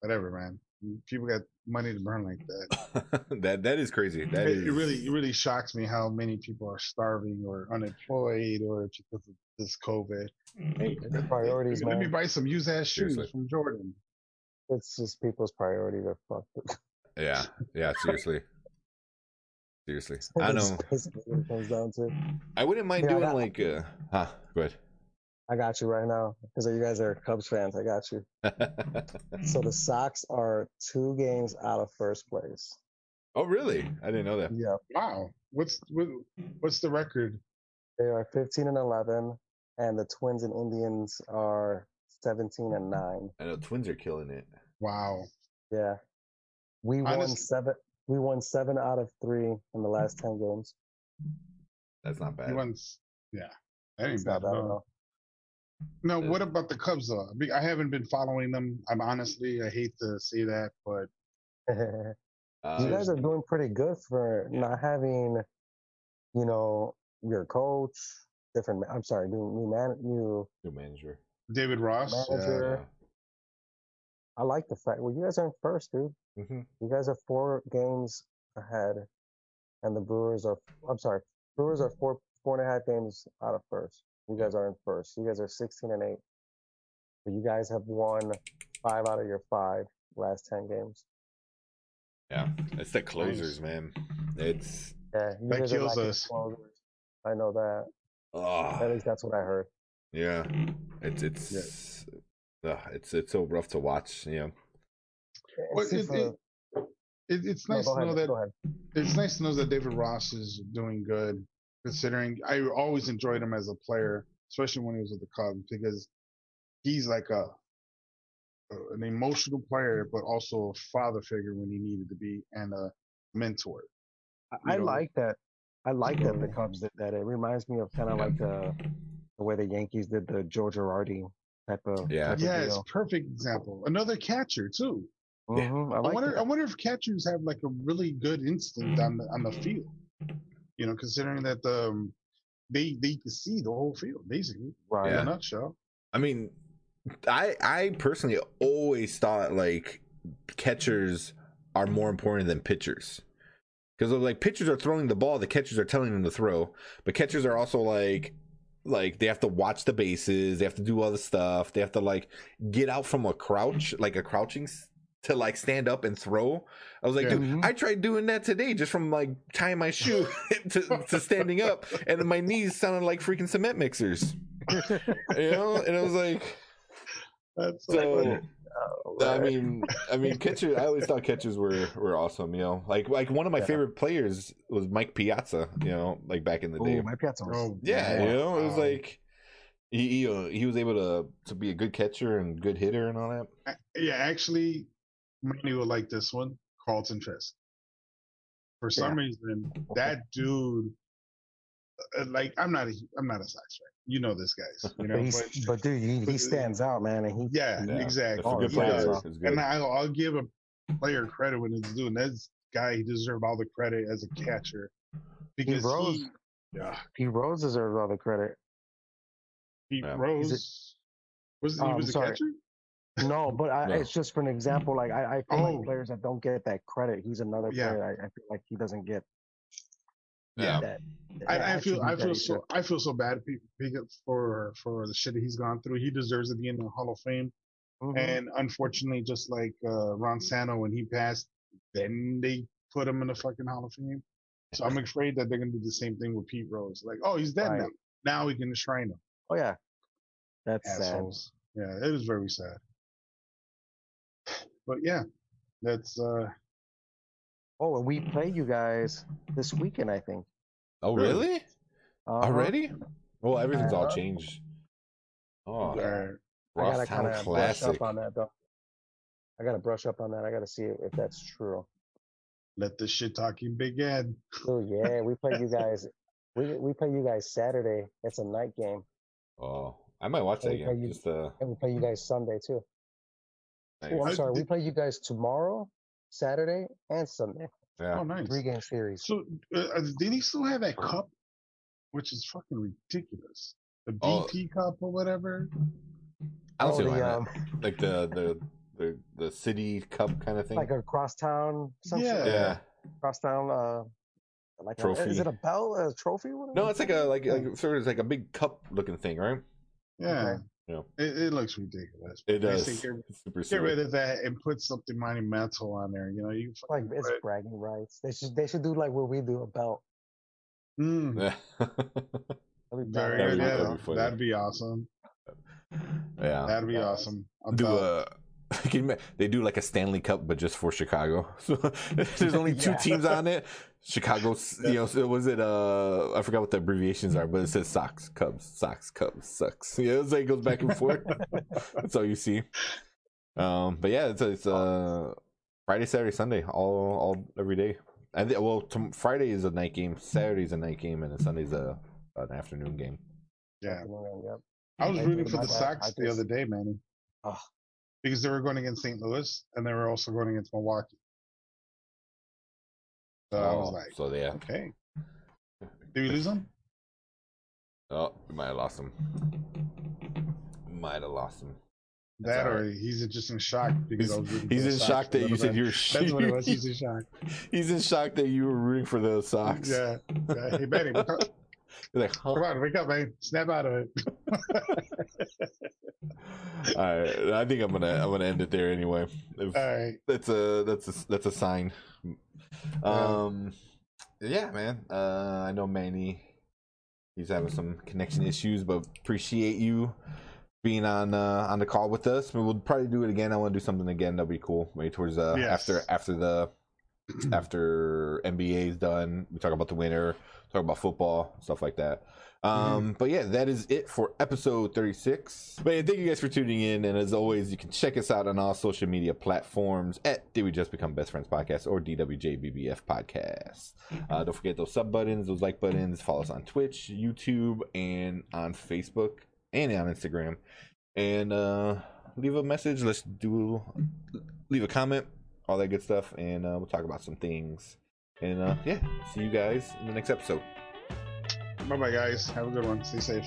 whatever, man. People got money to burn like that. that That is crazy. That it, is... it really it really shocks me how many people are starving or unemployed or because of this COVID. Hey, priorities, let man. me buy some used ass shoes seriously. From Jordan. It's just people's priorities are fucked. Yeah, yeah, seriously, seriously. I know. It comes down to. I wouldn't mind yeah, doing I got, like, uh, huh? Go ahead. I got you right now because you guys are Cubs fans. I got you. So the Sox are two games out of first place. Oh, really? I didn't know that. Yeah. Wow. What's what, what's the record? They are fifteen and eleven. And the Twins and Indians are seventeen and nine. I know Twins are killing it. Wow. Yeah. We won Honestly, seven we won seven out of three in the last ten games. That's not bad. Won, yeah. That ain't bad, bad at all. No, what about the Cubs though? I mean, I haven't been following them. I'm honestly I hate to say that, but uh, you guys are doing pretty good for yeah. not having, you know, your coach. Different. I'm sorry. New new man. New, new manager. David Ross. Manager. Yeah. I like the fact. Well, you guys aren't first, dude. Mm-hmm. You guys are four games ahead, and the Brewers are. I'm sorry. Brewers are four four and a half games out of first. You guys aren't first. You guys are sixteen and eight. But you guys have won five out of your five last ten games. Yeah, it's the closers, man. It's yeah, that kills us. Closers. I know that. Oh. At least that's what I heard. Yeah, it's it's yeah. Uh, it's it's so rough to watch. You know, well, it, it, it, it's nice no, to know ahead, that it's nice to know that David Ross is doing good. Considering I always enjoyed him as a player, especially when he was with the Cubs, because he's like a an emotional player, but also a father figure when he needed to be and a mentor. I, I like that. I like that the Cubs did that. It reminds me of kind of yeah. like the, the way the Yankees did the Joe Girardi type of yeah, type yeah, of it's perfect example. Another catcher too. Mm-hmm. I, like I wonder, that. I wonder if catchers have like a really good instinct on the on the field. You know, considering that the um, they they can see the whole field basically. Right. In a nutshell. I mean, I I personally always thought like catchers are more important than pitchers. Because like pitchers are throwing the ball, the catchers are telling them to throw. But catchers are also like, like they have to watch the bases, they have to do all the stuff, they have to like get out from a crouch, like a crouching to like stand up and throw. I was like, yeah. dude, I tried doing that today just from like tying my shoe to, to standing up, and my knees sounded like freaking cement mixers. You know, and I was like, that's so. Like Oh, I mean, I mean, catchers. I always thought catchers were, were awesome. You know, like like one of my yeah. favorite players was Mike Piazza. You know, like back in the Ooh, day. Mike Piazza. Was, yeah, yeah, you know, it was um, like he he, uh, he was able to to be a good catcher and good hitter and all that. Yeah, actually, Manny would like this one. Carlton Fisk. For some yeah. reason, that dude. Like I'm not a I'm not a Sox fan. You know this guys. You know, but, but, but dude, he, but, he stands out, man. And he, yeah, yeah, exactly. Oh, he does. And I'll, I'll give a player credit when it's due. And this guy, he deserves all the credit as a catcher because he Rose, he, yeah. he Rose deserves all the credit. He yeah. Rose was oh, he was I'm a sorry. catcher? No, but I, no. it's just for an example. Like I, I feel oh. like players that don't get that credit. He's another yeah. player. I, I feel like he doesn't get. Yeah, that, that I, I feel I feel so I feel so bad for for the shit that he's gone through. He deserves to be in the Hall of Fame, mm-hmm. and unfortunately, just like uh, Ron Santo when he passed, then they put him in the fucking Hall of Fame. So I'm afraid that they're gonna do the same thing with Pete Rose. Like, oh, he's dead right. now. Now we can enshrine him. Oh yeah, that's Assholes. sad. Yeah, it is very sad. But yeah, that's. uh Oh, and we play you guys this weekend, I think. Oh, really? Uh, Already? Well, everything's all changed. Oh, yeah. Ross Town Classic. I gotta brush up on that, though. I gotta brush up on that. I gotta see if that's true. Let the shit talking begin. Oh yeah, we play you guys. we we play you guys Saturday. It's a night game. Oh, I might watch and that game. You, Just, uh... And we play you guys Sunday too. Nice. Oh, I'm sorry. We play you guys tomorrow. Saturday and Sunday. Yeah. Oh, nice. Three game series. So, uh, did he still have that cup? Which is fucking ridiculous. The B T oh. cup or whatever. I don't oh, see why the, um... Like the, the the the city cup kind of thing. Like a crosstown. Something. Yeah. yeah. Crosstown. Uh, like trophy. A, is it a bell? A trophy? No, it's like a like like sort of like a big cup looking thing, right? Yeah. Okay. Yeah. It, it looks ridiculous. It does. Get, super get rid of that and put something monumental on there. You know, you like it's it. bragging rights. They should they should do like what we do, a belt. Mm. that'd, be that'd, be, yeah. that'd, be that'd be awesome. Yeah, that'd be yeah. awesome. I'm do a, can you, they do like a Stanley Cup, but just for Chicago. So there's only two yeah. teams on it. Chicago, you know, so was it? Uh, I forgot what the abbreviations are, but it says Sox, Cubs, Sox, Cubs, sucks. Yeah, it's like it goes back and forth. That's all you see. Um, but yeah, it's it's uh Friday, Saturday, Sunday, all all every day. And well, t- Friday is a night game, Saturday's a night game, and Sunday's a an afternoon game. Yeah, I was rooting for the Sox the other day, Manny, oh. because they were going against Saint Louis and they were also going against Milwaukee. So oh, I was like, so yeah. okay. Did we lose him? Oh, we might have lost him. Might have lost him. That's that or right. he's just in shock. Because he's I was he's in Sox shock that you said you were That's what it was. He's in shock. He's in shock that you were rooting for the Sox. Yeah. yeah. Hey, Manny, wake up. Like, huh? Come on, wake up, man. Snap out of it. All right. I think I'm gonna I'm gonna end it there anyway. If, All right. That's a that's a that's a sign. Um, yeah, man. Uh, I know Manny. He's having some connection issues, but appreciate you being on uh, on the call with us. I mean, we'll probably do it again. I want to do something again. That'll be cool. Maybe towards uh yes. after after the after N B A is done, we talk about the winter, talk about football, stuff like that. Um, mm-hmm. But yeah, that is it for episode thirty-six. But yeah, thank you guys for tuning in. And as always, you can check us out on all social media platforms at Did We Just Become Best Friends Podcast or D W J B B F Podcast. Uh, don't forget those sub buttons, those like buttons. Follow us on Twitch, YouTube, and on Facebook and on Instagram. And uh, leave a message. Let's do leave a comment, all that good stuff. And uh, we'll talk about some things. And uh, yeah, see you guys in the next episode. Bye-bye, guys. Have a good one. Stay safe.